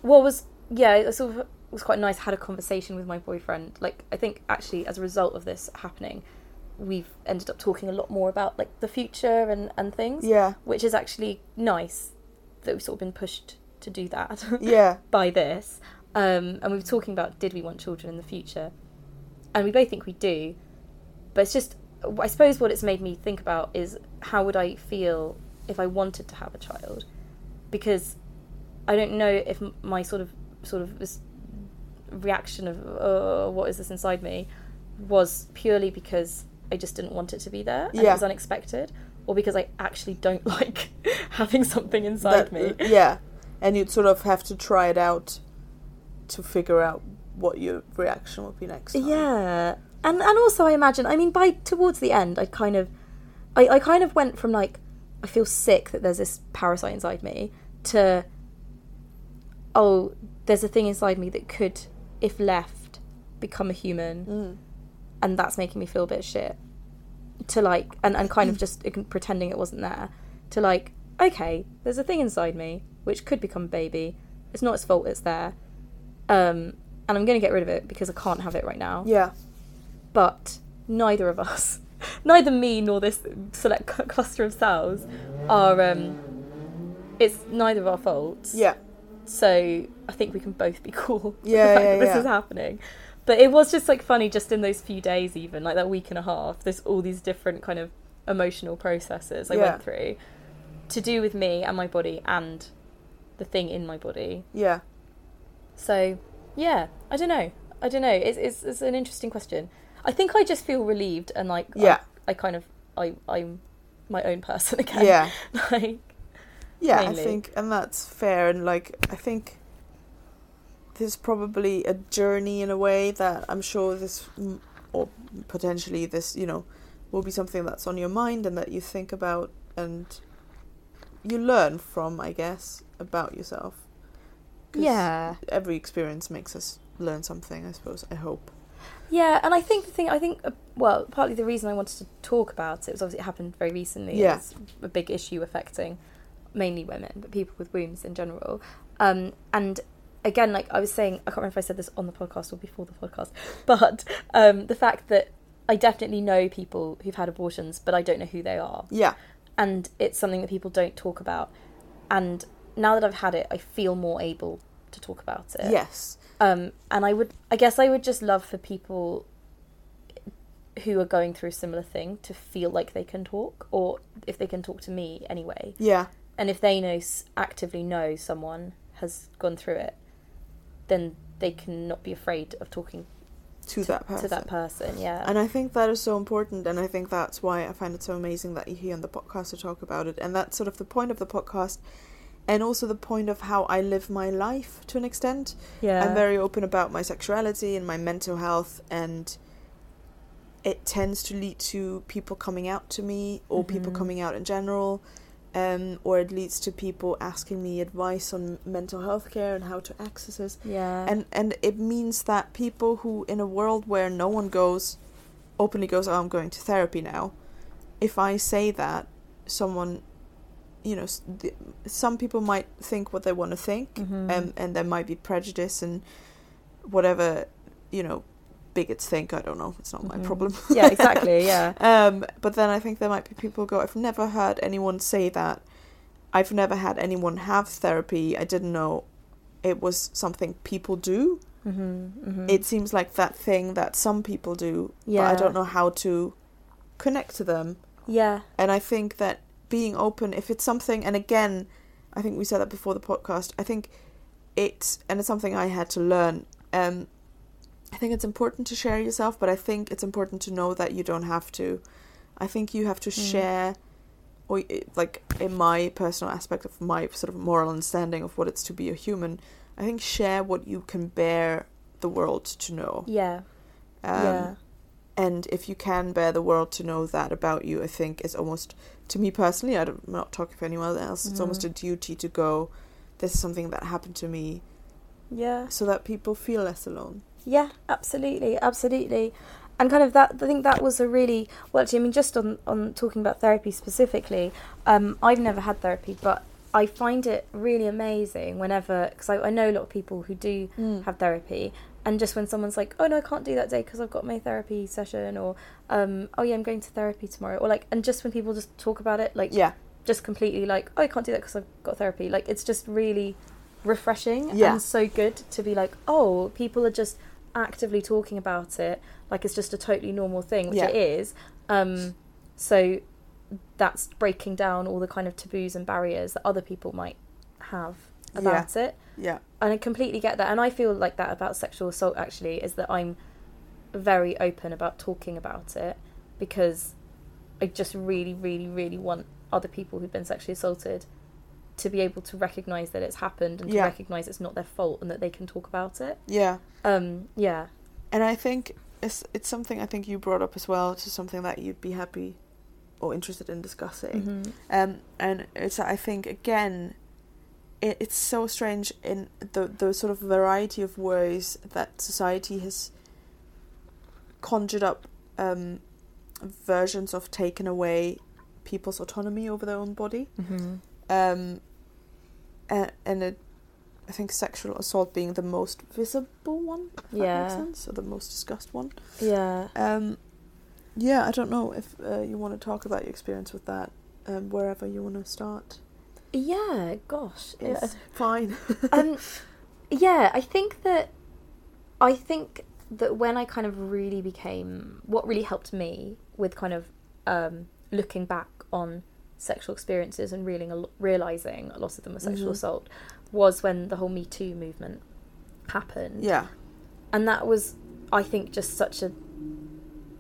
what was yeah, it sort of was quite nice. I had a conversation with my boyfriend. Like, I think actually, as a result of this happening, we've ended up talking a lot more about like the future and, and things. Yeah. Which is actually nice that we've sort of been pushed to do that. Yeah. by this. Um, and we were talking about, did we want children in the future? And we both think we do. But it's just, I suppose what it's made me think about is how would I feel if I wanted to have a child? Because I don't know if my sort of, sort of this reaction of, oh, what is this inside me? was purely because I just didn't want it to be there, and yeah. it was unexpected, or because I actually don't like having something inside that, me. Yeah, and you'd sort of have to try it out to figure out what your reaction would be next time. Yeah, and and also I imagine, I mean, by towards the end, I kind of, I, I kind of went from like, I feel sick that there's this parasite inside me, to, oh, there's a thing inside me that could, if left, become a human, mm. and that's making me feel a bit shit, to like, and, and kind of just pretending it wasn't there, to like, okay, there's a thing inside me which could become a baby, it's not its fault it's there, um, and I'm going to get rid of it because I can't have it right now. Yeah. But neither of us, neither me nor this select c- cluster of cells are, um, it's neither of our faults. Yeah. So I think we can both be cool yeah, with the fact yeah, that this yeah. is happening. But it was just like funny, just in those few days, even like that week and a half, there's all these different kind of emotional processes I yeah. went through to do with me and my body and the thing in my body. Yeah. So yeah, I don't know. I don't know. It's it's, it's an interesting question. I think I just feel relieved and like yeah. I, I kind of I I'm my own person again. Yeah. like Yeah, mainly. I think, and that's fair, and like I think there's probably a journey in a way that I'm sure this, or potentially this, you know, will be something that's on your mind and that you think about and you learn from, I guess, about yourself. Yeah. Every experience makes us learn something, I suppose, I hope. Yeah, and I think the thing, I think, uh, well, partly the reason I wanted to talk about it was obviously it happened very recently. Yeah. It's a big issue affecting mainly women, but people with wombs in general. Um, and again, like I was saying, I can't remember if I said this on the podcast or before the podcast, but um, the fact that I definitely know people who've had abortions, but I don't know who they are. Yeah. And it's something that people don't talk about. And now that I've had it, I feel more able to talk about it. Yes. Um, and I would, I guess I would just love for people who are going through a similar thing to feel like they can talk, or if they can talk to me anyway. Yeah. And if they know, actively know someone has gone through it, then they can not be afraid of talking to, to that person. To that person, yeah. And I think that is so important, and I think that's why I find it so amazing that you're here on the podcast to talk about it. And that's sort of the point of the podcast, and also the point of how I live my life to an extent. Yeah. I'm very open about my sexuality and my mental health, and it tends to lead to people coming out to me, or mm-hmm. people coming out in general, um, or it leads to people asking me advice on mental health care and how to access this. Yeah. And, and it means that people who, in a world where no one goes, openly goes, oh, I'm going to therapy now, if I say that, someone... you know, some people might think what they want to think, mm-hmm. um, and there might be prejudice and whatever, you know, bigots think, I don't know, it's not mm-hmm. my problem. Yeah, exactly, yeah. Um, but then I think there might be people who go, I've never heard anyone say that, I've never had anyone have therapy, I didn't know it was something people do. Mm-hmm, mm-hmm. It seems like that thing that some people do, yeah. but I don't know how to connect to them. Yeah. And I think that being open, if it's something, and again, I think we said that before the podcast, I think it's, and it's something I had to learn, um, I think it's important to share yourself, but I think it's important to know that you don't have to. I think you have to mm. share, or like in my personal aspect of my sort of moral understanding of what it's to be a human, I think share what you can bear the world to know. Yeah. Um, yeah. And if you can bear the world to know that about you, I think is almost, to me personally, I don't, I'm not talking for anyone else, it's mm. almost a duty to go, this is something that happened to me. Yeah. So that people feel less alone. Yeah, absolutely, absolutely. And kind of that, I think that was a really, well actually, I mean, just on, on talking about therapy specifically, um, I've never had therapy, but I find it really amazing whenever, because I, I know a lot of people who do mm. have therapy. And just when someone's like, oh, no, I can't do that day because I've got my therapy session, or, um, oh, yeah, I'm going to therapy tomorrow. Or like, and just when people just talk about it, like, yeah. just completely like, oh, I can't do that because I've got therapy. Like, it's just really refreshing yeah. and so good to be like, oh, people are just actively talking about it. Like, it's just a totally normal thing, which yeah. it is. Um, so that's breaking down all the kind of taboos and barriers that other people might have about yeah. it. Yeah. And I completely get that, and I feel like that about sexual assault actually, is that I'm very open about talking about it, because I just really, really, really want other people who've been sexually assaulted to be able to recognise that it's happened and to yeah. recognise it's not their fault and that they can talk about it. Yeah. Um, yeah. And I think it's, it's something I think you brought up as well, to something that you'd be happy or interested in discussing. Mm-hmm. Um, and it's, I think, again, it, it's so strange in the, the sort of variety of ways that society has conjured up um, versions of taken away people's autonomy over their own body. Mm-hmm. Um, and, and it, I think sexual assault being the most visible one, if yeah. that makes sense, or the most discussed one. Yeah. Um, yeah, I don't know if uh, you want to talk about your experience with that, um, wherever you want to start. Yeah, gosh. It's yeah. fine. um, yeah, I think that, I think that when I kind of really became, what really helped me with kind of um, looking back on sexual experiences and reeling a, realising a lot of them were sexual mm-hmm. assault, was when the whole Me Too movement happened. Yeah. And that was, I think, just such a...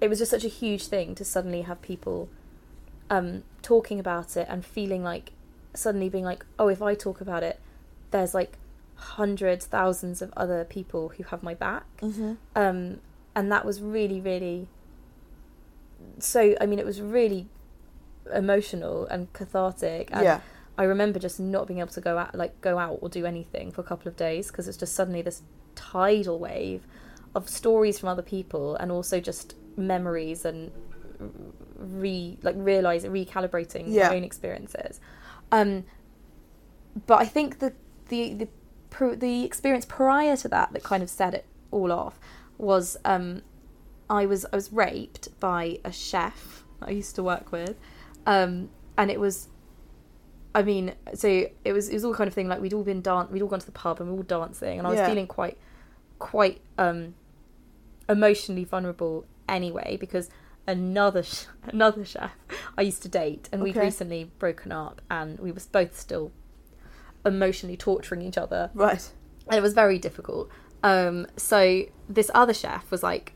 It was just such a huge thing to suddenly have people um, talking about it and feeling like... Suddenly being like, oh, if I talk about it, there's like hundreds, thousands of other people who have my back. Mm-hmm. Um, and that was really, really... So, I mean, it was really... emotional and cathartic, and yeah. I remember just not being able to go out like go out or do anything for a couple of days, because it's just suddenly this tidal wave of stories from other people, and also just memories and re like realizing recalibrating yeah. your own experiences. Um, but I think that the the the, the experience prior to that that kind of set it all off was um, I was I was raped by a chef I used to work with. Um, and it was, I mean, so it was, it was all kind of thing, like we'd all been dan- we'd all gone to the pub and we were all dancing, and I was yeah. feeling quite, quite, um, emotionally vulnerable anyway, because another, sh- another chef I used to date, and okay. we'd recently broken up, and we were both still emotionally torturing each other. Right. And it was very difficult. Um, so this other chef was like,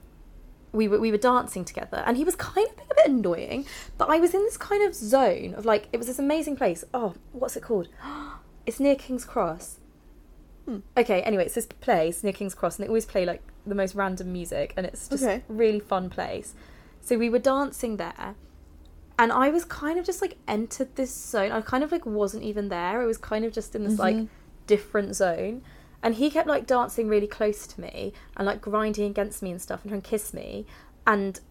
we were we were dancing together, and he was kind of being a bit annoying, but I was in this kind of zone of like, it was this amazing place. Oh, what's it called? It's near King's Cross. Hmm. Okay, anyway, it's this place near King's Cross, and they always play like the most random music, and it's just okay. a really fun place. So we were dancing there, and I was kind of just like entered this zone. I kind of like wasn't even there. I was kind of just in this mm-hmm. like different zone. And he kept, like, dancing really close to me and, like, grinding against me and stuff and trying to kiss me. And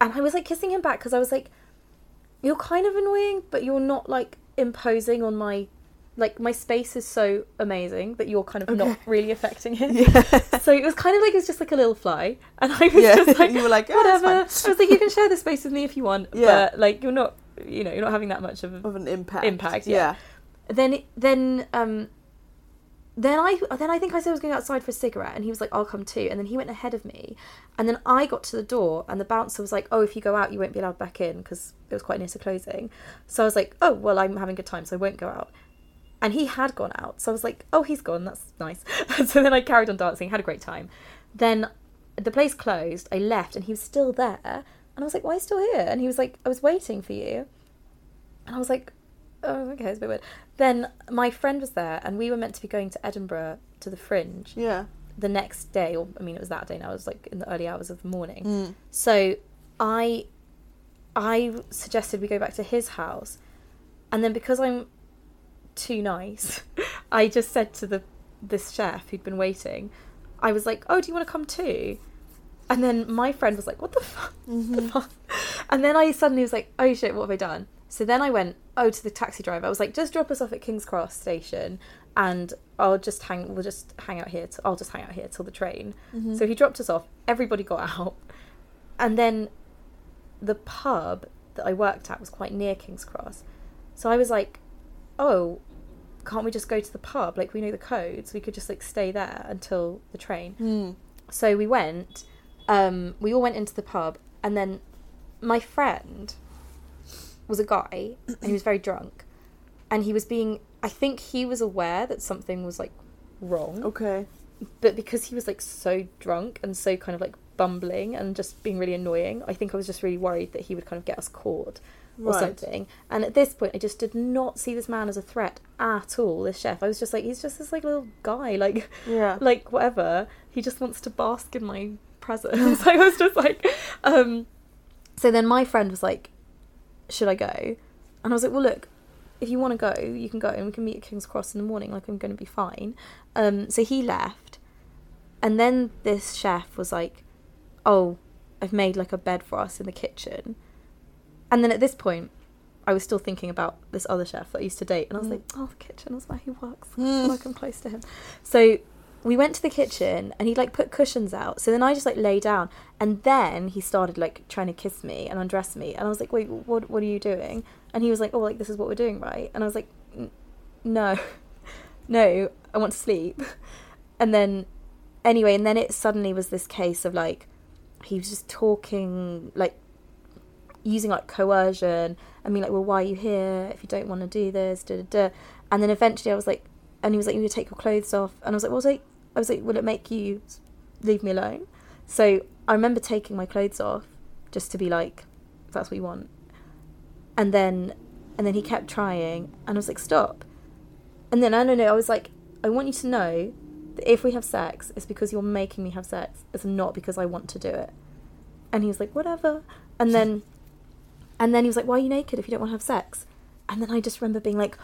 and I was, like, kissing him back because I was like, you're kind of annoying, but you're not, like, imposing on my... Like, my space is so amazing that you're kind of okay. not really affecting him. Yeah. So it was kind of like it was just, like, a little fly. And I was yeah. just like, you were like, oh, whatever. I was like, you can share this space with me if you want. Yeah. But, like, you're not, you know, you're not having that much of, of an impact. Impact, yeah. yeah. Then, then, um... Then I then I think I said I was going outside for a cigarette, and he was like, I'll come too. And then he went ahead of me. And then I got to the door, and the bouncer was like, oh, if you go out, you won't be allowed back in, because it was quite near to closing. So I was like, oh, well, I'm having a good time, so I won't go out. And he had gone out. So I was like, oh, he's gone. That's nice. And so then I carried on dancing, had a great time. Then the place closed. I left, and he was still there. And I was like, why are you still here? And he was like, I was waiting for you. And I was like... oh, okay, it's a bit weird. Then my friend was there, and we were meant to be going to Edinburgh to the Fringe yeah. the next day, or I mean it was that day now, it was like in the early hours of the morning. Mm. So I I suggested we go back to his house, and then because I'm too nice, I just said to the this chef who'd been waiting, I was like, oh, do you want to come too? And then my friend was like, what the fuck? Mm-hmm. The fuck? And then I suddenly was like, oh shit, what have I done? So then I went, oh, to the taxi driver. I was like, just drop us off at King's Cross station, and I'll just hang, we'll just hang out here, t- I'll just hang out here till the train. Mm-hmm. So he dropped us off, everybody got out, and then the pub that I worked at was quite near King's Cross. So I was like, oh, can't we just go to the pub? Like, we know the codes, we could just, like, stay there until the train. Mm. So we went, um, we all went into the pub, and then my friend... was a guy, and he was very drunk, and he was being, I think he was aware that something was, like, wrong. Okay. But because he was, like, so drunk and so kind of, like, bumbling and just being really annoying. I think I was just really worried that he would kind of get us caught or right. something. And at this point, I just did not see this man as a threat at all, this chef. I was just like, he's just this like little guy, like, yeah. like whatever. He just wants to bask in my presence. I was just like... Um, so then my friend was like, should I go? And I was like, well, look, if you want to go, you can go and we can meet at King's Cross in the morning. Like, I'm going to be fine. Um, so he left. And then this chef was like, oh, I've made like a bed for us in the kitchen. And then at this point, I was still thinking about this other chef that I used to date. And I was mm. like, oh, the kitchen is where he works. Mm. Like, I'm close to him. So we went to the kitchen and he, like, put cushions out. So then I just, like, lay down. And then he started, like, trying to kiss me and undress me. And I was like, wait, what what are you doing? And he was like, oh, like, this is what we're doing, right? And I was like, no. No, I want to sleep. And then, anyway, and then it suddenly was this case of, like, he was just talking, like, using like coercion. I mean, like, well, why are you here if you don't want to do this, da, da, da. And then eventually I was like, and he was like, you need to take your clothes off. And I was like, well, I, I was like, will it make you leave me alone? So I remember taking my clothes off just to be like, if that's what you want. And then and then he kept trying and I was like, stop. And then I don't know, I was like, I want you to know that if we have sex, it's because you're making me have sex. It's not because I want to do it. And he was like, whatever. And then And then he was like, why are you naked if you don't want to have sex? And then I just remember being like,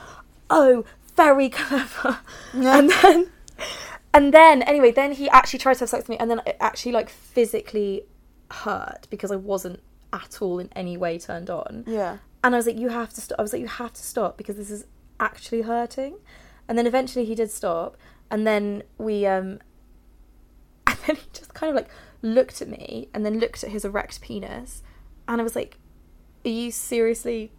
oh, very clever. Yeah. And then, and then, anyway, then he actually tried to have sex with me. And then it actually, like, physically hurt because I wasn't at all in any way turned on. Yeah. And I was like, you have to stop. I was like, you have to stop because this is actually hurting. And then eventually he did stop. And then we, um, and then he just kind of, like, looked at me and then looked at his erect penis. And I was like, are you seriously,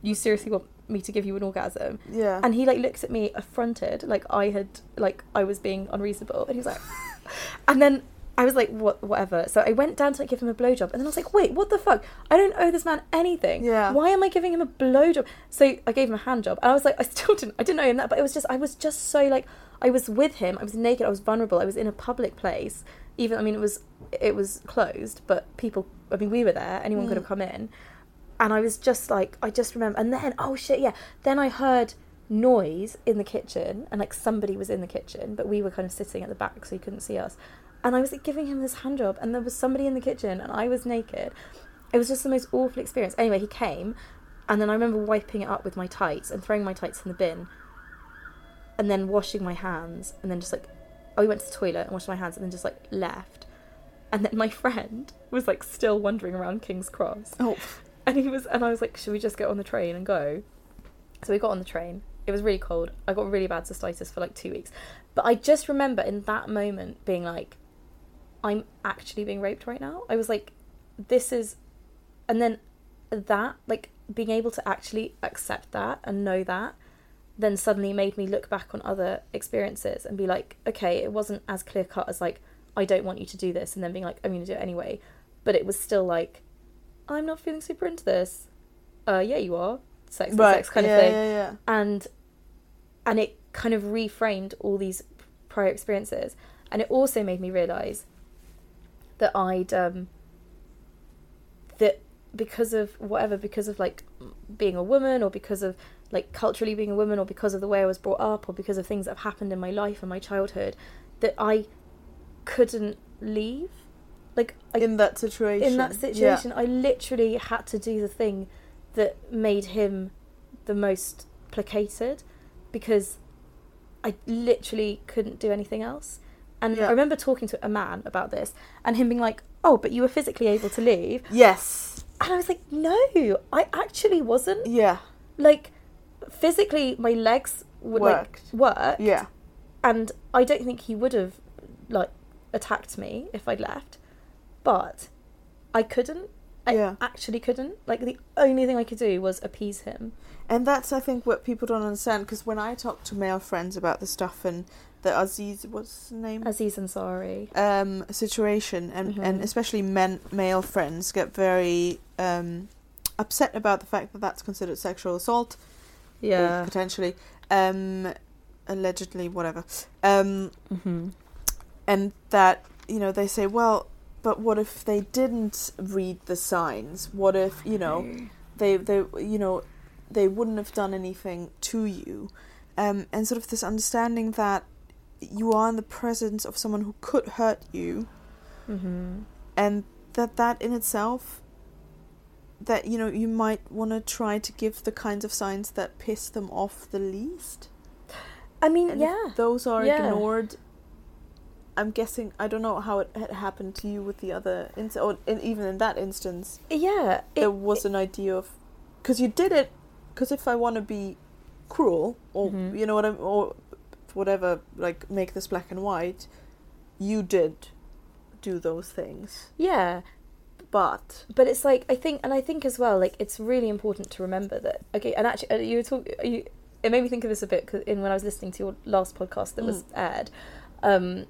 you seriously want me to give you an orgasm? Yeah. And he, like, looks at me affronted, like I had, like I was being unreasonable. And he was like, and then I was like, what, whatever. So I went down to, like, give him a blowjob. And then I was like, wait, what the fuck? I don't owe this man anything. Yeah. Why am I giving him a blowjob? So I gave him a handjob. And I was like, I still didn't, I didn't owe him that. But it was just, I was just so, like, I was with him. I was naked. I was vulnerable. I was in a public place. Even, I mean, it was, it was closed, but people, I mean, we were there. Anyone mm. could have come in. And I was just like, I just remember. And then, oh shit, yeah. Then I heard noise in the kitchen and, like, somebody was in the kitchen, but we were kind of sitting at the back so he couldn't see us. And I was, like, giving him this hand job and there was somebody in the kitchen and I was naked. It was just the most awful experience. Anyway, he came and then I remember wiping it up with my tights and throwing my tights in the bin and then washing my hands and then just, like, oh, he went to the toilet and washed my hands and then just, like, left. And then my friend was, like, still wandering around King's Cross. Oh, And he was, and I was like, should we just get on the train and go? So we got on the train. It was really cold. I got really bad cystitis for like two weeks. But I just remember in that moment being like, I'm actually being raped right now. I was like, this is, and then that, like, being able to actually accept that and know that, then suddenly made me look back on other experiences and be like, okay, it wasn't as clear cut as like, I don't want you to do this. And then being like, I'm going to do it anyway. But it was still like, I'm not feeling super into this. Uh, yeah, you are. Sex right. and sex kind yeah, of thing. Yeah, yeah. And and it kind of reframed all these prior experiences. And it also made me realise that I'd, um, that because of whatever, because of, like, being a woman or because of, like, culturally being a woman or because of the way I was brought up or because of things that have happened in my life and my childhood, that I couldn't leave. Like I, in that situation in that situation yeah. I literally had to do the thing that made him the most placated because I literally couldn't do anything else. And yeah. I remember talking to a man about this and him being like, oh, but you were physically able to leave. Yes. And I was like, no, I actually wasn't. Yeah. Like, physically my legs would worked. like worked. Yeah. And I don't think he would have, like, attacked me if I'd left. But I couldn't. I yeah. actually couldn't. Like, the only thing I could do was appease him. And that's, I think, what people don't understand. Because when I talk to male friends about the stuff and the Aziz, what's his name? Aziz Ansari. Um, situation. And, mm-hmm. and especially men, male friends get very um, upset about the fact that that's considered sexual assault. Yeah. Potentially. Um, allegedly, whatever. Um, mm-hmm. And that, you know, they say, well... but what if they didn't read the signs? What if, you know, they they you know they wouldn't have done anything to you? Um, and sort of this understanding that you are in the presence of someone who could hurt you, mm-hmm. and that that in itself, that, you know, you might want to try to give the kinds of signs that piss them off the least. I mean, and yeah. if those are yeah. ignored, I'm guessing, I don't know how it had happened to you with the other, inc- or in, even in that instance. Yeah. It, there was it, an idea of, because you did it, because if I want to be cruel, or, mm-hmm. you know what I'm, or whatever, like, make this black and white, you did do those things. Yeah. But but it's like, I think, and I think as well, like, it's really important to remember that, okay, and actually, you were talking, you, it made me think of this a bit, cause in when I was listening to your last podcast that mm. was aired, um,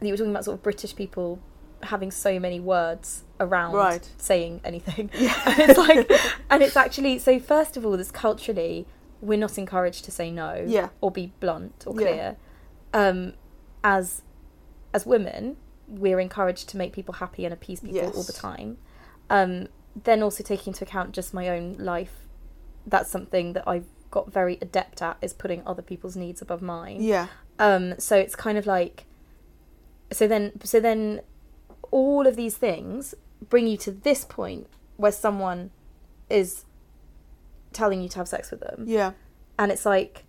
you were talking about sort of British people having so many words around right. saying anything. Yeah. And it's like, and it's actually, so first of all, this culturally, we're not encouraged to say no, yeah. or be blunt or clear. Yeah. Um, as as women, we're encouraged to make people happy and appease people yes. all the time. Um, then also taking into account just my own life, that's something that I've got very adept at, is putting other people's needs above mine. Yeah. Um, so it's kind of like, so then, so then all of these things bring you to this point where someone is telling you to have sex with them. Yeah. And it's like,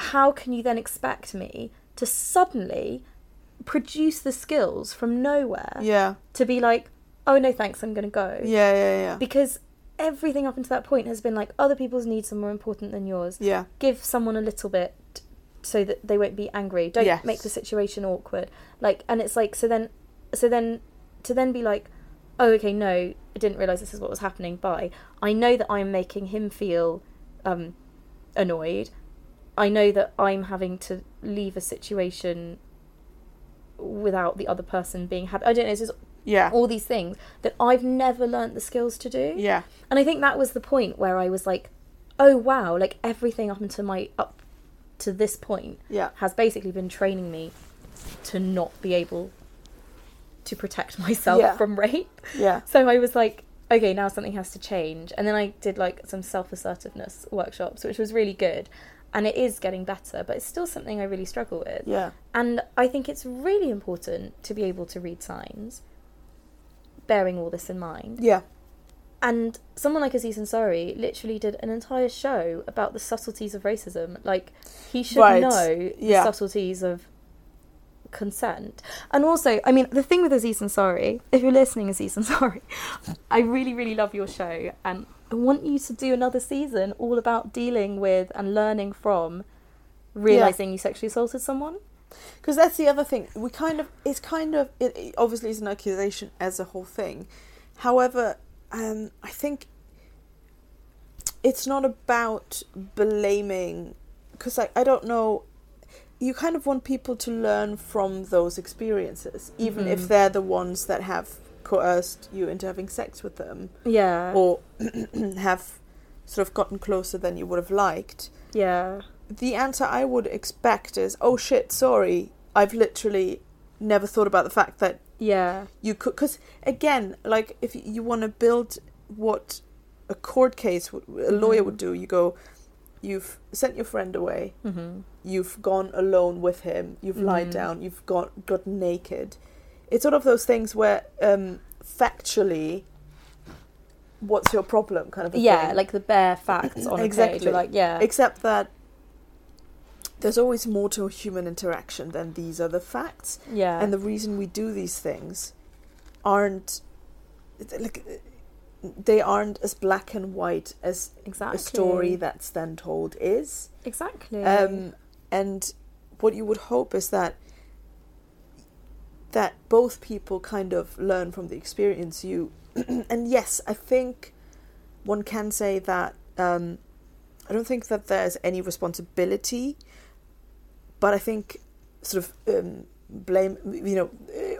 how can you then expect me to suddenly produce the skills from nowhere yeah. to be like, oh no thanks, I'm gonna go. Yeah, yeah, yeah. Because everything up until that point has been like, other people's needs are more important than yours. Yeah. Give someone a little bit so that they won't be angry. Don't yes. make the situation awkward. Like, and it's like, so then, so then to then be like, oh okay, no, I didn't realise this is what was happening, bye. I know that I'm making him feel um, annoyed. I know that I'm having to leave a situation without the other person being happy. I don't know, it's just yeah. all these things that I've never learnt the skills to do. Yeah. And I think that was the point where I was like, oh wow, like everything up until my up to this point yeah. has basically been training me to not be able to protect myself yeah. from rape. Yeah. So I was like, okay, now something has to change. And then I did like some self-assertiveness workshops, which was really good. And it is getting better, but it's still something I really struggle with. Yeah. And I think it's really important to be able to read signs, bearing all this in mind. Yeah. And someone like Aziz Ansari literally did an entire show about the subtleties of racism. Like, he should right. know yeah. the subtleties of consent. And also, I mean, the thing with Aziz Ansari, if you're listening, Aziz Ansari, I really, really love your show, and I want you to do another season all about dealing with and learning from realising yeah. you sexually assaulted someone. Because that's the other thing. We kind of, it's kind of, it, it obviously is an accusation as a whole thing. However, um, I think it's not about blaming, because I, I don't know, you kind of want people to learn from those experiences, even mm-hmm. if they're the ones that have coerced you into having sex with them, yeah, or have sort of gotten closer than you would have liked. Yeah. The answer I would expect is, oh shit, sorry, I've literally never thought about the fact that yeah you could, because again, like, if you want to build what a court case would, a lawyer mm-hmm. would do, you go, you've sent your friend away, mm-hmm. you've gone alone with him, you've mm-hmm. lied down, you've got got naked. It's sort of those things where, um, factually, what's your problem kind of a yeah, thing. Like the bare facts on exactly. a page. Like, yeah. Except that there's always more to human interaction than these are the facts. Yeah. And the reason we do these things aren't, like, they aren't as black and white as exactly. a story that's then told is. Exactly. Um, and what you would hope is that that both people kind of learn from the experience. You and yes, I think one can say that um, I don't think that there's any responsibility, but I think sort of um, blame, you know,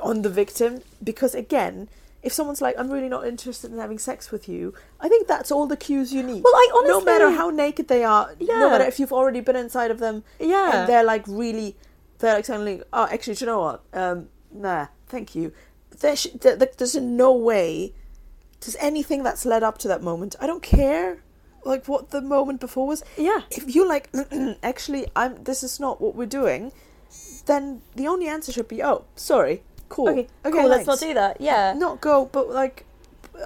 on the victim, because again, if someone's like, I'm really not interested in having sex with you, I think that's all the cues you need. Well, I honestly, no matter how naked they are, yeah. no matter if you've already been inside of them, yeah. and they're like really, they're like suddenly, oh actually, do you know what, um, nah, Thank you. There sh- there, there's no way, there's anything that's led up to that moment. I don't care, like, what the moment before was. Yeah. If you're like, actually, I'm. This is not what we're doing, then the only answer should be, oh, sorry, cool. Okay, okay cool, thanks. Let's not do that, yeah. Not go, but, like,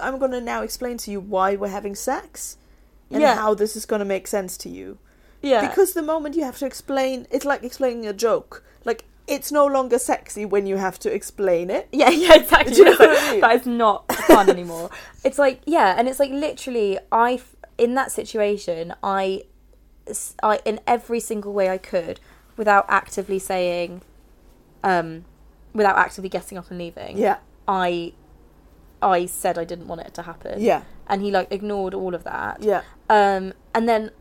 I'm going to now explain to you why we're having sex and yeah. how this is going to make sense to you. Yeah. Because the moment you have to explain, it's like explaining a joke. Like, it's no longer sexy when you have to explain it. Yeah, yeah, exactly. Do you know what I mean? That is not fun anymore. It's like, yeah, and it's like literally, I, in that situation, I, I, in every single way I could, without actively saying, um, without actively getting up and leaving, yeah, I, I said I didn't want it to happen. Yeah. And he, like, ignored all of that. Yeah. Um, and then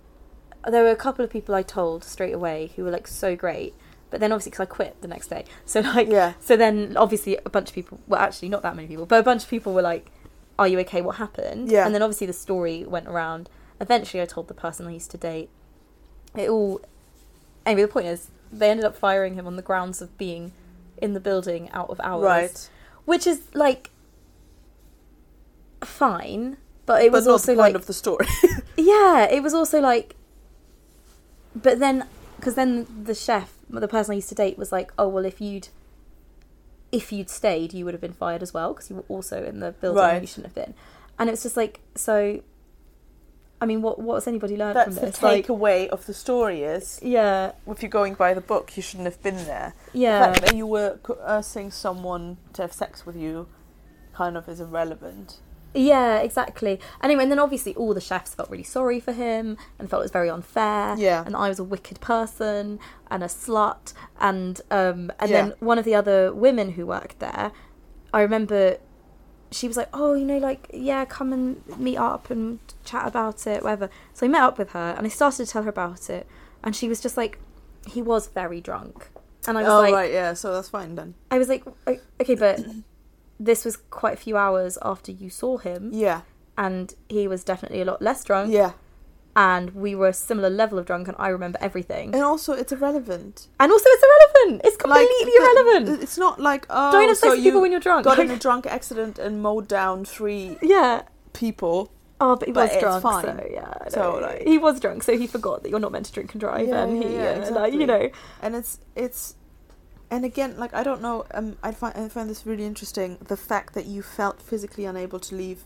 there were a couple of people I told straight away who were, like, so great. But then obviously, because I quit the next day. So, like, yeah. So then obviously a bunch of people, well, actually not that many people, but a bunch of people were like, are you okay? What happened? Yeah. And then obviously the story went around. Eventually I told the person I used to date. It all, anyway, the point is they ended up firing him on the grounds of being in the building out of hours. Right. Which is, like, fine, but it but was not also the point, like, of the story. Yeah, it was also like, but then, because then the chef, the person I used to date, was like, oh, well, if you'd if you'd stayed, you would have been fired as well, because you were also in the building, right. And you shouldn't have been. And it's just like, so, I mean, what what has anybody learned That's from this? That's the takeaway, like, of the story is, yeah, if you're going by the book, you shouldn't have been there. Yeah. The fact that you were coercing someone to have sex with you kind of is irrelevant. Yeah, exactly. Anyway, and then obviously all the chefs felt really sorry for him and felt it was very unfair. Yeah. And I was a wicked person and a slut. And um, and yeah. then one of the other women who worked there, I remember she was like, oh, you know, like, yeah, come and meet up and chat about it, whatever. So I met up with her and I started to tell her about it. And she was just like, he was very drunk. And I was oh, like... Oh, right, yeah, so that's fine then. I was like, okay, but... this was quite a few hours after you saw him. Yeah. And he was definitely a lot less drunk. Yeah. And we were a similar level of drunk, and I remember everything. And also, it's irrelevant. And also, it's irrelevant. It's completely like, irrelevant. It's not like, oh, don't have sex so with people when you're drunk. Got in a drunk accident and mowed down three yeah. people. Oh, but he but was it's drunk, fine. so yeah. So, like, he was drunk, so he forgot that you're not meant to drink and drive. Yeah, and yeah, he, yeah, exactly. Like, you know. And it's it's. And again, like, I don't know, um, I find I find this really interesting, the fact that you felt physically unable to leave.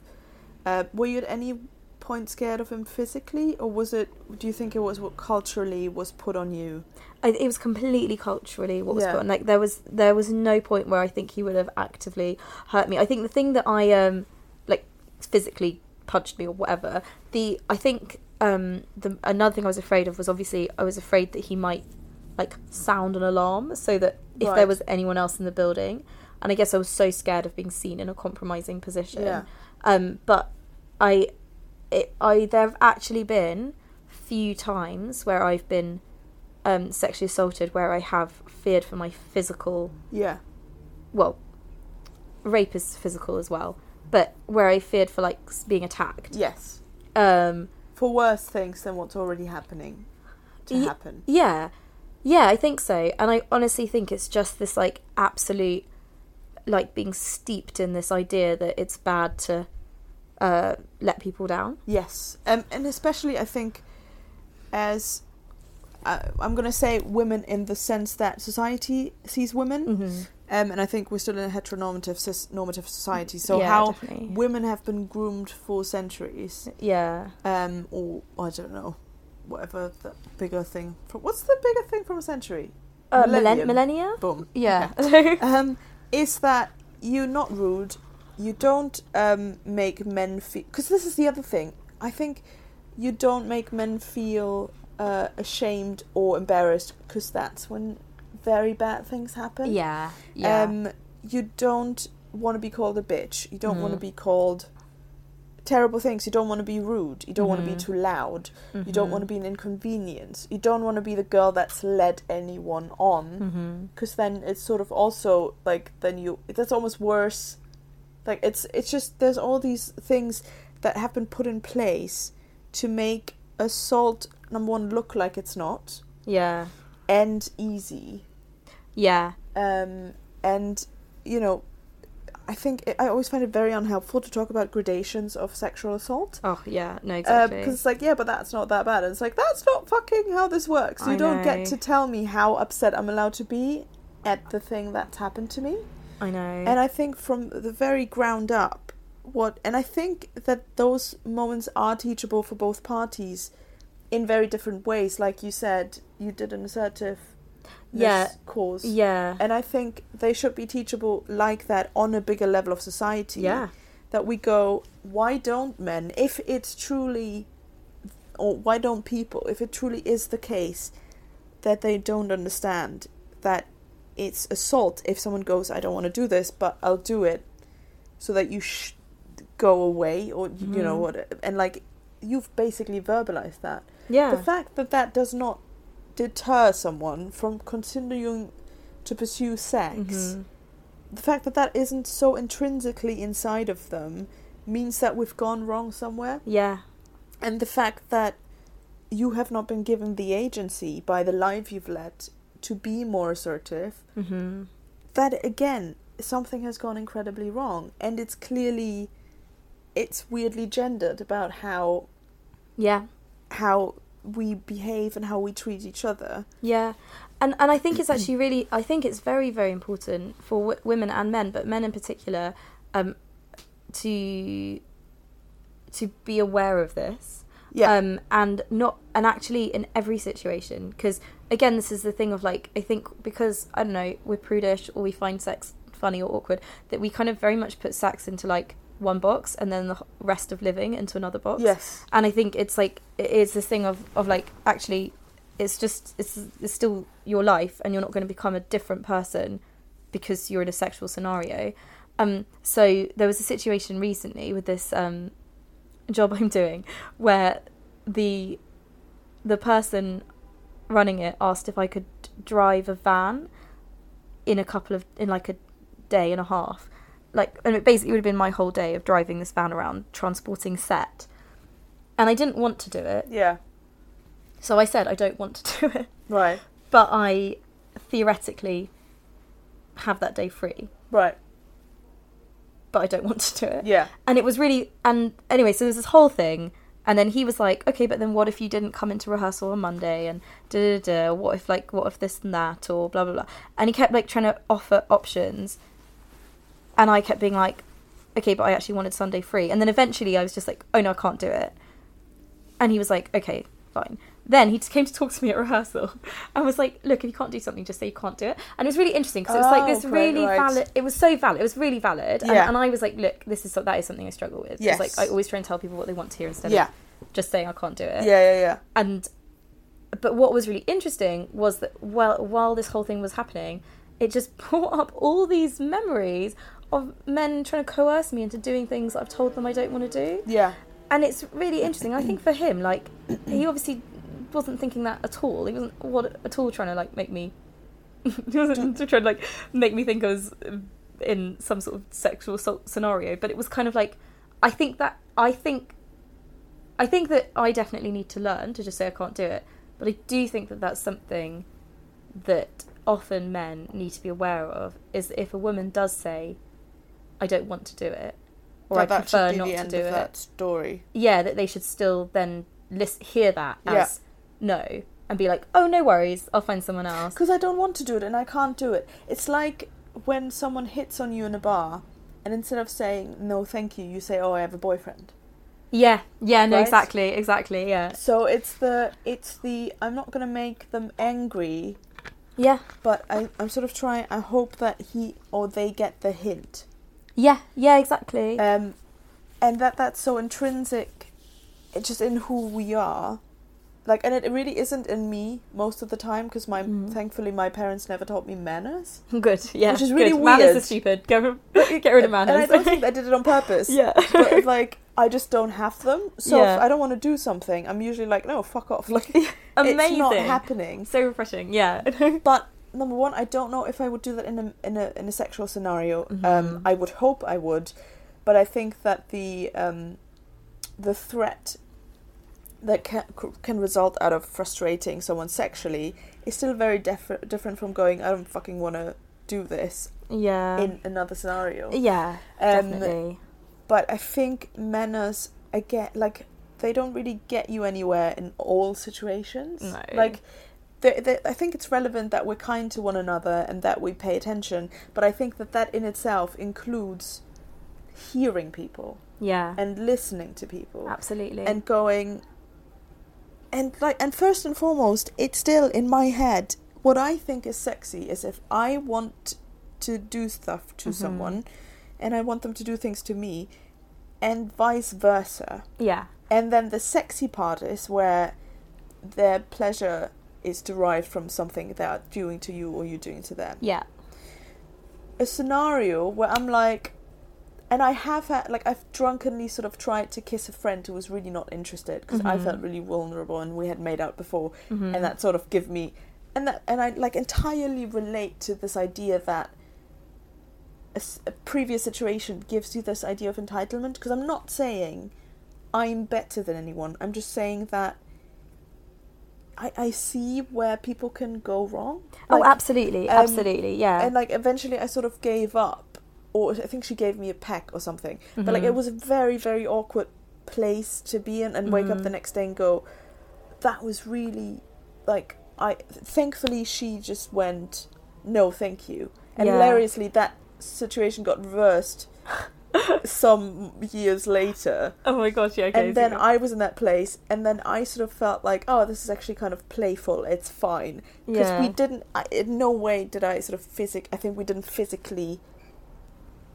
Uh, were you at any point scared of him physically, or was it, do you think it was what culturally was put on you? I, it was completely culturally what was yeah. put on. Like, there was there was no point where I think he would have actively hurt me. I think the thing that I, um, like, physically punched me or whatever, the, I think, um, the another thing I was afraid of was, obviously, I was afraid that he might, like, sound an alarm so that if right. there was anyone else in the building, and I guess I was so scared of being seen in a compromising position. Yeah. Um, but I, it, I there have actually been few times where I've been um, sexually assaulted where I have feared for my physical. Yeah. Well, rape is physical as well, but where I feared for, like, being attacked. Yes. Um, for worse things than what's already happening to y- happen. Yeah. Yeah, I think so. And I honestly think it's just this, like, absolute, like, being steeped in this idea that it's bad to uh, let people down. Yes. Um, and especially, I think, as, uh, I'm going to say women in the sense that society sees women. Mm-hmm. Um, and I think we're still in a heteronormative, cis-normative society. So yeah, how definitely. Women have been groomed for centuries. Yeah. Um, or, I don't know. Whatever the bigger thing from, what's the bigger thing from a century? Uh, millennium. Millennia? Boom. Yeah. Okay. um, is that you're not rude, you don't um, make men feel... Because this is the other thing. I think you don't make men feel uh, ashamed or embarrassed, because that's when very bad things happen. Yeah, yeah. Um, you don't want to be called a bitch. You don't mm. want to be called... terrible things. You don't want to be rude. You don't mm. want to be too loud. Mm-hmm. You don't want to be an inconvenience. You don't want to be the girl that's led anyone on, because mm-hmm. then it's sort of also like, then you, that's almost worse. Like, it's it's just, there's all these things that have been put in place to make assault, number one, look like it's not. Yeah. And easy. Yeah. Um, and you know, I think it, I always find it very unhelpful to talk about gradations of sexual assault. Oh, yeah, no, exactly. Because uh, it's like, yeah, but that's not that bad. And it's like, that's not fucking how this works. You I don't know. Get to tell me how upset I'm allowed to be at the thing that's happened to me. I know. And I think from the very ground up, what... And I think that those moments are teachable for both parties in very different ways. Like you said, you did an assertive... yeah cause yeah and I think they should be teachable like that on a bigger level of society, yeah that we go, why don't men, if it's truly, or why don't people, if it truly is the case that they don't understand that it's assault if someone goes, I don't want to do this but I'll do it so that you sh- go away or mm. you know what, and like you've basically verbalized that, yeah the fact that that does not deter someone from continuing to pursue sex, mm-hmm. the fact that that isn't so intrinsically inside of them means that we've gone wrong somewhere. Yeah. And the fact that you have not been given the agency by the life you've led to be more assertive, mm-hmm. that again, something has gone incredibly wrong. And it's clearly, it's weirdly gendered about how... Yeah. How... we behave and how we treat each other. Yeah. And and I think it's actually really... I think it's very, very important for w- women and men, but men in particular, um, to to be aware of this. Yeah. Um, and not... And actually in every situation. Because, again, this is the thing of, like, I think because, I don't know, we're prudish or we find sex funny or awkward, that we kind of very much put sex into, like, one box and then the rest of living into another box. Yes. And I think it's like, it is this thing of, of like, actually it's just, it's, it's still your life and you're not going to become a different person because you're in a sexual scenario. Um, so there was a situation recently with this um, job I'm doing where the, the person running it asked if I could drive a van in a couple of, in like a day and a half. Like, and it basically would have been my whole day of driving this van around, transporting set. And I didn't want to do it. Yeah. So I said, I don't want to do it. Right. But I theoretically have that day free. Right. But I don't want to do it. Yeah. And it was really... And anyway, so there's this whole thing. And then he was like, okay, but then what if you didn't come into rehearsal on Monday? And da da da. What if, like, what if this and that? Or blah, blah, blah. And he kept, like, trying to offer options. And I kept being like, okay, but I actually wanted Sunday free. And then eventually I was just like, oh no, I can't do it. And he was like, okay, fine. Then he just came to talk to me at rehearsal. I was like, look, if you can't do something, just say you can't do it. And it was really interesting because it was like this oh, great, really right. valid, it was so valid, it was really valid. Yeah. And, and I was like, look, this is that is something I struggle with. Yes. It's like I always try and tell people what they want to hear instead yeah. of just saying I can't do it. Yeah, yeah, yeah. And, but what was really interesting was that while, while this whole thing was happening, it just brought up all these memories of men trying to coerce me into doing things that I've told them I don't want to do. Yeah. And it's really interesting. I think for him, like, he obviously wasn't thinking that at all. He wasn't what at all trying to, like, make me... he wasn't trying to, like, make me think I was in some sort of sexual assault scenario. But it was kind of like... I think that... I think... I think that I definitely need to learn to just say I can't do it. But I do think that that's something that often men need to be aware of, is if a woman does say... I don't want to do it, or that I prefer not to do it. That should be the end of that story. Yeah, that they should still then list, hear that as yeah. no, and be like, oh, no worries, I'll find someone else. Because I don't want to do it and I can't do it. It's like when someone hits on you in a bar, and instead of saying, no, thank you, you say, oh, I have a boyfriend. Yeah, yeah, no, right? exactly, exactly, yeah. So it's the, it's the, I'm not going to make them angry. Yeah. But I, I'm sort of trying, I hope that he or they get the hint. Yeah, yeah, exactly. Um, and that that's so intrinsic, it's just in who we are. Like, and it really isn't in me most of the time, because my mm. thankfully my parents never taught me manners. Good, yeah. Which is really good. Weird. Manners are stupid. Get, get rid of manners. And I don't think I did it on purpose. yeah. But, like, I just don't have them. So yeah. if I don't want to do something, I'm usually like, no, fuck off. Like, amazing. It's not happening. So refreshing, yeah. But... Number one, I don't know if I would do that in a in a in a sexual scenario. Mm-hmm. Um, I would hope I would, but I think that the um, the threat that can can result out of frustrating someone sexually is still very def- different from going, I don't fucking want to do this. yeah, in another scenario. Yeah, um, definitely. But I think manners, again, like, they don't really get you anywhere in all situations. No. Like, they, they, I think it's relevant that we're kind to one another and that we pay attention. But I think that that in itself includes hearing people. Yeah. And listening to people. Absolutely. And going... And like, and first and foremost, it's still in my head. What I think is sexy is if I want to do stuff to mm-hmm. someone, and I want them to do things to me, and vice versa. Yeah. And then the sexy part is where their pleasure is derived from something they are doing to you or you doing to them. Yeah. A scenario where I'm like, and I have had, like, I've drunkenly sort of tried to kiss a friend who was really not interested because mm-hmm. I felt really vulnerable and we had made out before, mm-hmm. and that sort of give me, and that, and I like entirely relate to this idea that a, a previous situation gives you this idea of entitlement, because I'm not saying I'm better than anyone. I'm just saying that I, I see where people can go wrong. Like, oh, absolutely, um, absolutely, yeah. And like eventually I sort of gave up. Or I think she gave me a peck or something. Mm-hmm. But like it was a very, very awkward place to be in, and mm-hmm. wake up the next day and go, that was really, like, I... Thankfully, she just went, no, thank you. And yeah. hilariously, that situation got reversed some years later. Oh my gosh, yeah, okay. And then I was in that place, and then I sort of felt like, oh, this is actually kind of playful, it's fine. Because yeah. we didn't... I, in no way did I sort of physic... I think we didn't physically...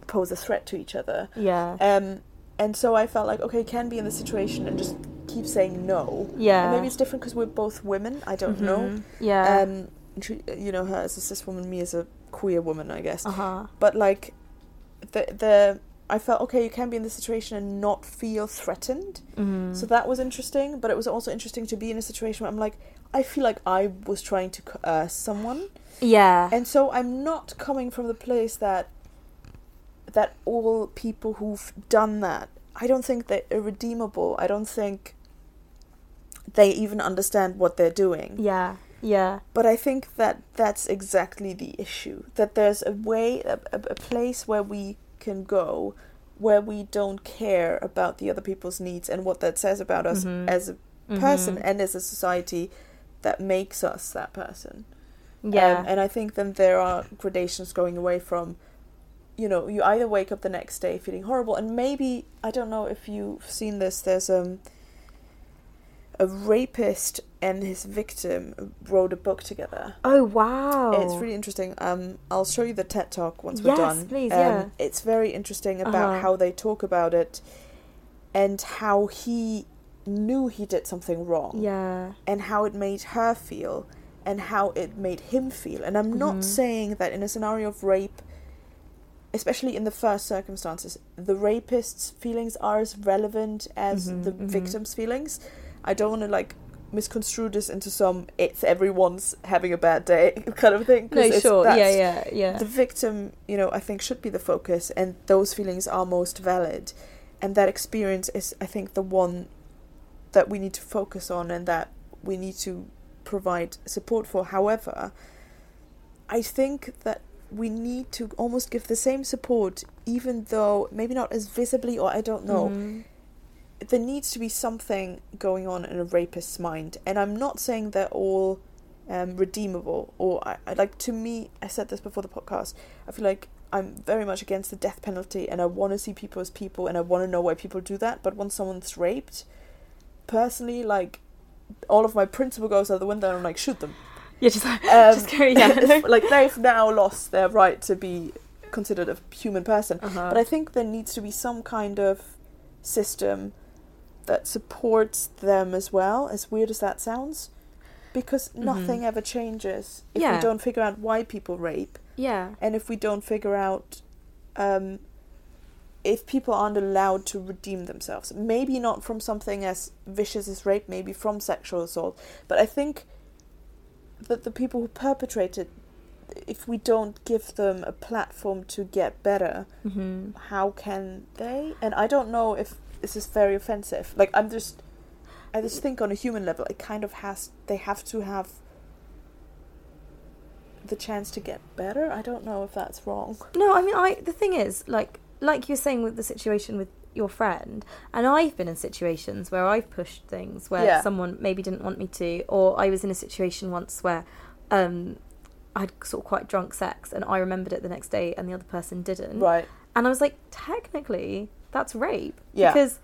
pose a threat to each other. Yeah. Um, and so I felt like, okay, can be in this situation and just keep saying no. Yeah. And maybe it's different because we're both women. I don't mm-hmm. know. Yeah. Um, she, you know, her as a cis woman, me as a queer woman, I guess. Uh-huh. But like, the the I felt, okay, you can be in this situation and not feel threatened. Mm-hmm. So that was interesting, but it was also interesting to be in a situation where I'm like, I feel like I was trying to coerce someone. Yeah. And so I'm not coming from the place that that all people who've done that, I don't think they're irredeemable. I don't think they even understand what they're doing. Yeah, yeah. But I think that that's exactly the issue. That there's a way, a, a place where we can go where we don't care about the other people's needs and what that says about us mm-hmm. as a person mm-hmm. and as a society that makes us that person. Yeah. Um, and I think then there are gradations going away from, you know, you either wake up the next day feeling horrible, and maybe, I don't know if you've seen this, there's um, a rapist and his victim wrote a book together. Oh, wow. It's really interesting. Um, I'll show you the TED Talk once we're yes, done. Yes, please, um, yeah. It's very interesting about uh-huh. how they talk about it and how he knew he did something wrong. Yeah. And how it made her feel and how it made him feel. And I'm mm-hmm. not saying that in a scenario of rape, especially in the first circumstances, the rapist's feelings are as relevant as mm-hmm, the mm-hmm. victim's feelings. I don't want to, like, misconstrue this into some it's everyone's having a bad day kind of thing. No, it's, sure, yeah, yeah, yeah. The victim, you know, I think should be the focus, and those feelings are most valid. And that experience is, I think, the one that we need to focus on and that we need to provide support for. However, I think that we need to almost give the same support, even though maybe not as visibly, or I don't know. Mm-hmm. There needs to be something going on in a rapist's mind. And I'm not saying they're all um, redeemable. Or, I, I like, to me, I said this before the podcast, I feel like I'm very much against the death penalty, and I want to see people as people, and I want to know why people do that. But once someone's raped, personally, like, all of my principle goes out the window, and I'm like, shoot them. Yeah, just, um, just carry, yeah. Like, they've now lost their right to be considered a human person. Uh-huh. But I think there needs to be some kind of system that supports them as well, as weird as that sounds. Because mm-hmm. nothing ever changes if yeah. we don't figure out why people rape. Yeah. And if we don't figure out um, if people aren't allowed to redeem themselves. Maybe not from something as vicious as rape, maybe from sexual assault. But I think that the people who perpetrate it, if we don't give them a platform to get better, mm-hmm. how can they? And I don't know if this is very offensive. Like, I'm just... I just think on a human level, it kind of has... They have to have the chance to get better. I don't know if that's wrong. No, I mean, I the thing is, like like you're saying with the situation with your friend, and I've been in situations where I've pushed things where yeah. someone maybe didn't want me to, or I was in a situation once where um, I had sort of quite drunk sex and I remembered it the next day and the other person didn't. Right. And I was like, technically, that's rape. Yeah. Because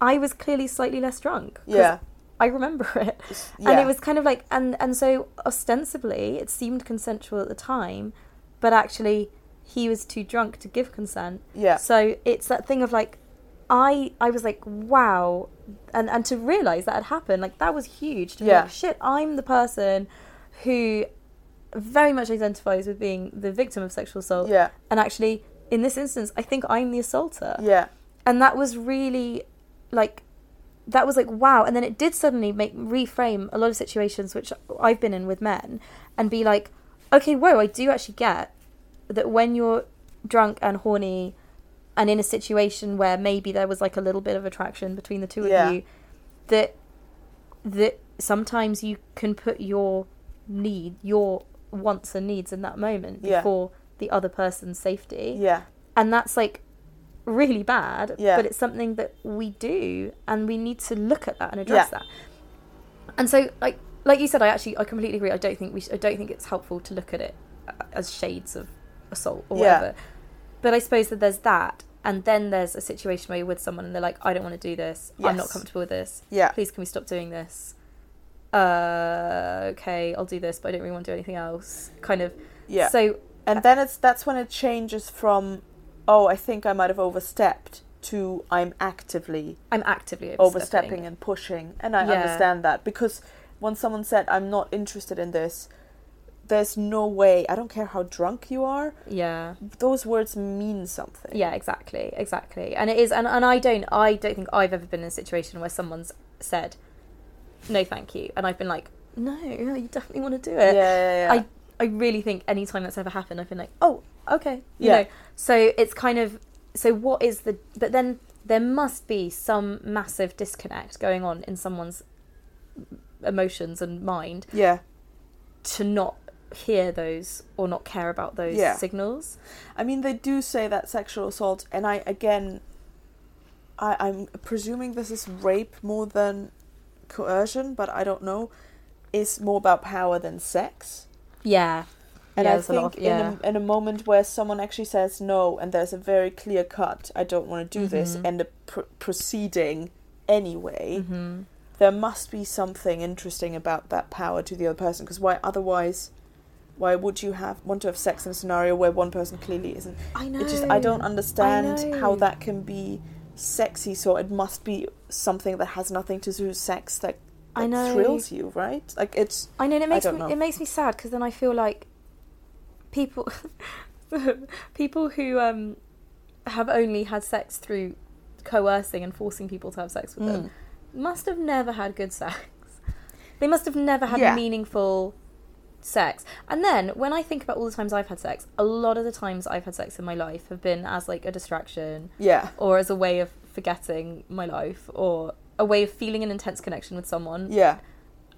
I was clearly slightly less drunk. Yeah. I remember it. Yeah. And it was kind of like, and, and so ostensibly it seemed consensual at the time, but actually he was too drunk to give consent. Yeah. So it's that thing of like, I I was like, wow. And, and to realise that had happened, like that was huge. To be yeah. like, shit, I'm the person who very much identifies with being the victim of sexual assault. Yeah. And actually, in this instance, I think I'm the assaulter. Yeah. And that was really like... that was like, wow. And then it did suddenly make reframe a lot of situations which I've been in with men and be like, okay, whoa, I do actually get that when you're drunk and horny and in a situation where maybe there was like a little bit of attraction between the two yeah. of you, that that sometimes you can put your need, your wants and needs in that moment yeah. before the other person's safety. Yeah. And that's like, really bad yeah. but it's something that we do and we need to look at that and address yeah. that. And so like like you said, I actually I completely agree. I don't think we sh- I don't think it's helpful to look at it as shades of assault or yeah. whatever, but I suppose that there's that, and then there's a situation where you're with someone and they're like, I don't want to do this. Yes. I'm not comfortable with this. Yeah. Please can we stop doing this? Uh okay, I'll do this, but I don't really want to do anything else, kind of. Yeah. So and then it's that's when it changes from, oh, I think I might have overstepped, to I'm actively... I'm actively overstepping. Overstepping and pushing. And I yeah. understand that. Because when someone said, I'm not interested in this, there's no way, I don't care how drunk you are. Yeah. Those words mean something. Yeah, exactly. Exactly. And it is... And, and I don't... I don't think I've ever been in a situation where someone's said, no, thank you. And I've been like, no, no, you definitely want to do it. Yeah, yeah, yeah. I, I really think any time that's ever happened, I've been like, oh... okay, you yeah. know, so it's kind of, so what is the, but then there must be some massive disconnect going on in someone's emotions and mind yeah. to not hear those or not care about those yeah. signals. I mean, they do say that sexual assault, and I, again, I, I'm presuming this is rape more than coercion, but I don't know, is more about power than sex. Yeah. And yeah, I think of, yeah. in, a, in a moment where someone actually says no and there's a very clear cut, I don't want to do mm-hmm. this, and the pr- proceeding anyway, mm-hmm. there must be something interesting about that power to the other person, because why otherwise, why would you have want to have sex in a scenario where one person clearly isn't? I know. It just, I don't understand I how that can be sexy, so it must be something that has nothing to do with sex that, that I know. Thrills you, right? Like it's. I know, and it makes me, know. It makes me sad, because then I feel like People people who um, have only had sex through coercing and forcing people to have sex with mm. them must have never had good sex. They must have never had yeah. meaningful sex. And then, when I think about all the times I've had sex, a lot of the times I've had sex in my life have been as, like, a distraction. Yeah. Or as a way of forgetting my life, or a way of feeling an intense connection with someone. Yeah.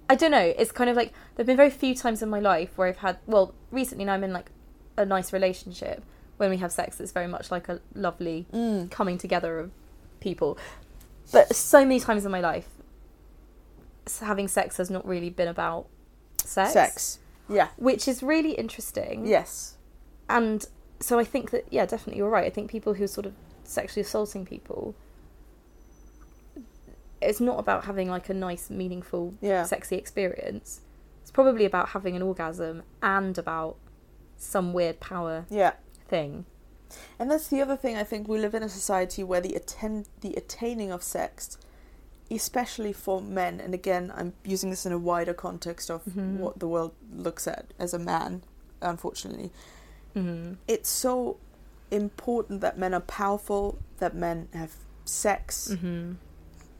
I don't know, it's kind of like, there have been very few times in my life where I've had, well, recently now I'm in like a nice relationship, when we have sex it's very much like a lovely mm. coming together of people. But so many times in my life, having sex has not really been about sex. Sex, yeah. Which is really interesting. Yes. And so I think that, yeah, definitely you're right. I think people who are sort of sexually assaulting people, it's not about having like a nice, meaningful, yeah. sexy experience. It's probably about having an orgasm and about some weird power yeah. thing. And that's the other thing. I think we live in a society where the atten- the attaining of sex, especially for men, and again, I'm using this in a wider context of mm-hmm. what the world looks at as a man, unfortunately. Mm-hmm. It's so important that men are powerful, that men have sex. Mm-hmm.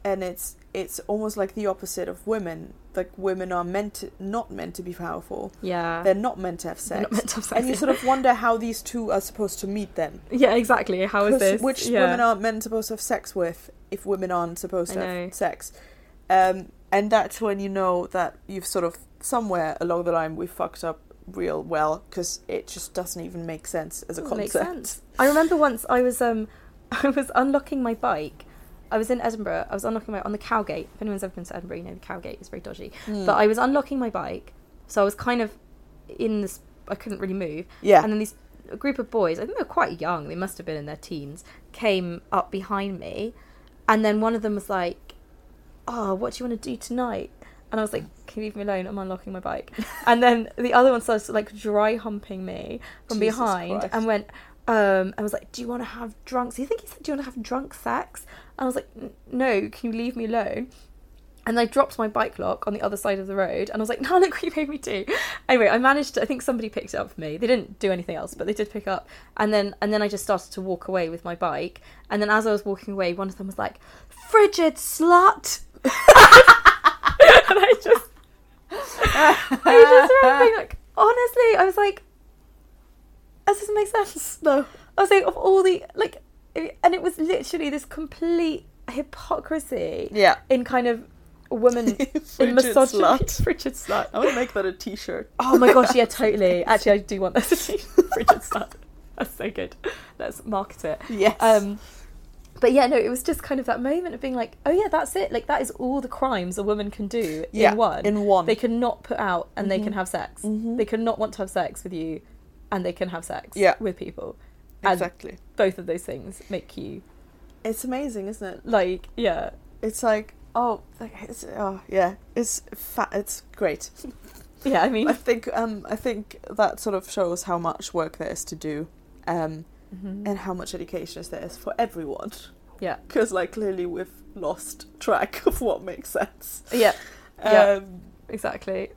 And it's it's almost like the opposite of women. Like women are meant to, not meant to be powerful. Yeah, they're not meant to have sex. They're not meant to have sex. And you sort of wonder how these two are supposed to meet then. Yeah, exactly. How is this? Which yeah. women aren't men supposed to have sex with if women aren't supposed to have sex? Um, and that's when you know that you've sort of somewhere along the line we fucked up real well, because it just doesn't even make sense as a concept. Makes sense. I remember once I was um I was unlocking my bike. I was in Edinburgh. I was unlocking my on the Cowgate. If anyone's ever been to Edinburgh, you know the Cowgate is very dodgy. Mm. But I was unlocking my bike, so I was kind of in this. I couldn't really move. Yeah. And then these a group of boys, I think they were quite young. They must have been in their teens. Came up behind me, and then one of them was like, "Oh, what do you want to do tonight?" And I was like, "Can you leave me alone? I'm unlocking my bike." And then the other one started like dry humping me from Jesus behind Christ. And went. Um, I was like, "Do you want to have drunk?" I think he said, "Do you want to have drunk sex?" And I was like, "No, can you leave me alone?" And I dropped my bike lock on the other side of the road, and I was like, "No, look what you made me do." Anyway, I managed to, I think somebody picked it up for me. They didn't do anything else, but they did pick up. And then and then I just started to walk away with my bike. And then as I was walking away, one of them was like, "Frigid slut!" And I just, I just remember being like, honestly, I was like, this doesn't make sense. No. I was like, of all the, like, and it was literally this complete hypocrisy yeah. in kind of, a woman in misogyny. Slut. Frigid slut. I want to make that a t-shirt. Oh my gosh, yeah, totally. Actually, I do want that to be frigid slut. That's so good. Let's market it. Yes. Um, but yeah, no, it was just kind of that moment of being like, oh yeah, that's it. Like, that is all the crimes a woman can do yeah, in one. in one. They can not put out and mm-hmm. they can have sex. Mm-hmm. They can not want to have sex with you and they can have sex yeah. with people. Exactly. And both of those things make you... It's amazing, isn't it? Like, yeah. It's like... Oh, it's, oh, yeah, it's fa- it's great. Yeah, I mean, I think um, I think that sort of shows how much work there is to do, um, mm-hmm. and how much education is there is for everyone. Yeah, because like clearly we've lost track of what makes sense. Yeah, um, yeah, exactly.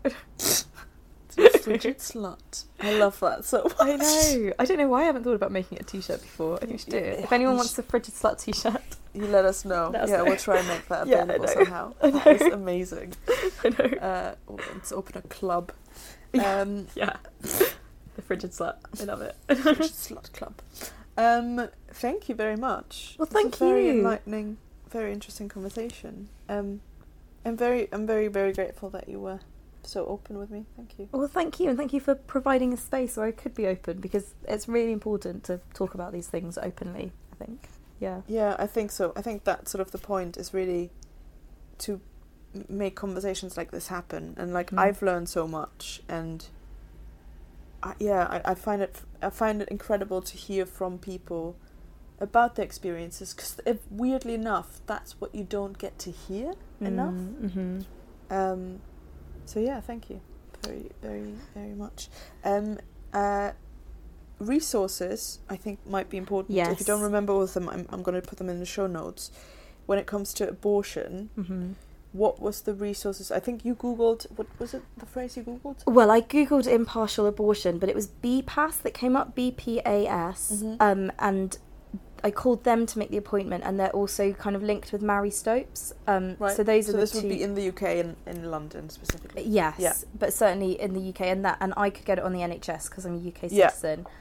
Frigid slut. I love that so much. I know. I don't know why I haven't thought about making it a t-shirt before. I think we should do it. If anyone wants a frigid slut t-shirt, you let us know. Let us yeah, know. We'll try and make that available yeah, somehow. That is amazing. I know. Uh, let's open a club. Um, yeah. The frigid slut. I love it. Frigid slut club. Um, thank you very much. Well, thank it's a you. Very enlightening, very interesting conversation. Um, I'm very, I'm very, very grateful that you were so open with me. Thank you. Well, thank you, and thank you for providing a space where I could be open, because it's really important to talk about these things openly, I think. Yeah. Yeah, I think so. I think that's sort of the point, is really to make conversations like this happen. And like mm. I've learned so much, and I, yeah, I, I find it I find it incredible to hear from people about their experiences, because weirdly enough, that's what you don't get to hear mm. enough. Mm-hmm. Um. So yeah, thank you very, very, very much. Um, uh, resources, I think, might be important. Yes. If you don't remember all of them, I'm, I'm going to put them in the show notes. When it comes to abortion, mm-hmm. what was the resources? I think you Googled, what was it, the phrase you Googled? Well, I Googled impartial abortion, but it was B P A S that came up, B P A S, mm-hmm. um, and I called them to make the appointment, and they're also kind of linked with Mary Stopes. Um, right. So those so are the this two. Would be in the U K and in London specifically. Yes, yeah. But certainly in the U K, and that, and I could get it on the N H S because I'm a U K citizen. Yeah.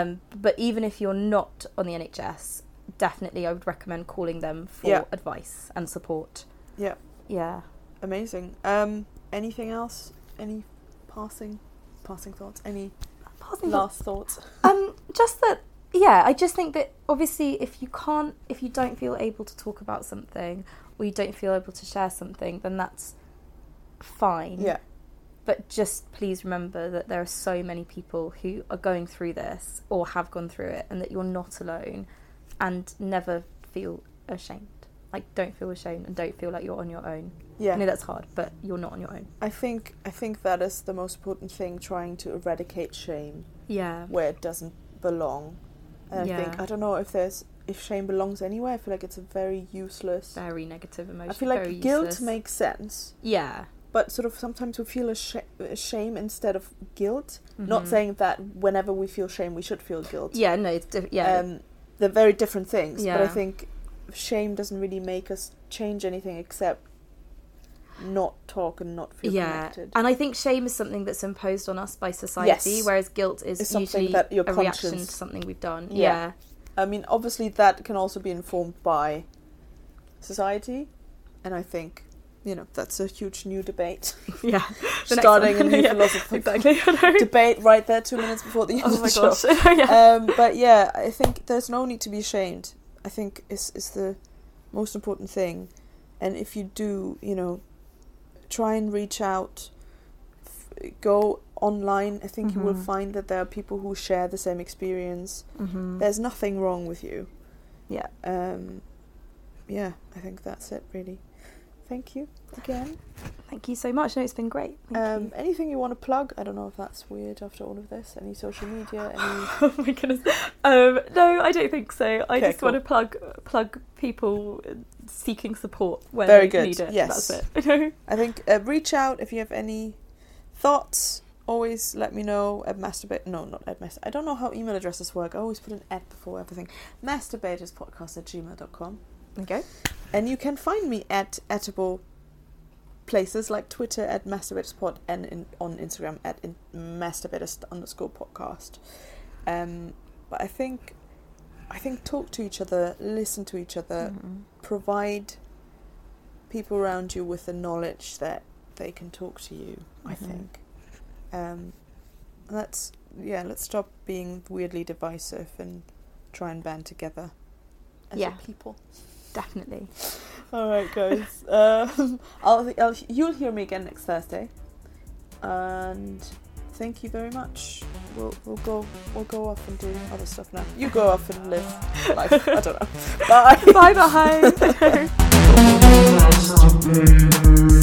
Um, but even if you're not on the N H S, definitely I would recommend calling them for yeah. advice and support. Yeah. Yeah. Amazing. Um, anything else? Any passing, passing thoughts? Any passing last thoughts? Um, just that. Yeah, I just think that obviously if you can't, if you don't feel able to talk about something, or you don't feel able to share something, then that's fine. Yeah. But just please remember that there are so many people who are going through this or have gone through it, and that you're not alone, and never feel ashamed. Like, don't feel ashamed, and don't feel like you're on your own. Yeah. I know that's hard, but you're not on your own. I think I think that is the most important thing, trying to eradicate shame. Yeah. Where it doesn't belong. And yeah. I think, I don't know if there's, if shame belongs anywhere. I feel like it's a very useless... Very negative emotion. I feel like very guilt useless. Makes sense. Yeah. But sort of sometimes we feel a shame instead of guilt. Mm-hmm. Not saying that whenever we feel shame, we should feel guilt. Yeah, no, it's... Diff- yeah. Um, they're very different things. Yeah. But I think shame doesn't really make us change anything except not talk and not feel yeah. connected. And I think shame is something that's imposed on us by society, yes. whereas guilt is it's usually that your a conscience... reaction to something we've done. Yeah. yeah. I mean, obviously that can also be informed by society, and I think you know, that's a huge new debate. Yeah. Starting a new yeah, philosophy exactly. debate right there two minutes before the end oh of the gosh. show. yeah. Um, but yeah, I think there's no need to be ashamed. I think is is the most important thing. And if you do, you know, try and reach out, f- go online. I think mm-hmm. you will find that there are people who share the same experience. Mm-hmm. There's nothing wrong with you. Yeah. Um, yeah, I think that's it, really. Thank you again. Thank you so much. No, it's been great. Thank um, you. Anything you want to plug? I don't know if that's weird after all of this. Any social media? Any... oh my goodness. Um, no, I don't think so. I okay, just cool. want to plug plug people seeking support where Very they good. need it. Yes. That's it. I think uh, reach out if you have any thoughts. Always let me know at masturbate. No, not at masturbate. I don't know how email addresses work. I always put an at before everything. masturbatorspodcast at gmail dot com. Okay. And you can find me at editable places like Twitter at masturbatorspod and in, on Instagram at in, masturbators underscore podcast. Um, but I think I think talk to each other, listen to each other, mm-hmm. provide people around you with the knowledge that they can talk to you, mm-hmm. I think. Um, let's, yeah, let's stop being weirdly divisive and try and band together as yeah. a people. Definitely. All right, guys. um, I'll, I'll, you'll hear me again next Thursday. And thank you very much. We'll we'll go we'll go off and do other stuff now. You go off and live life. I don't know. Bye. Bye. Bye.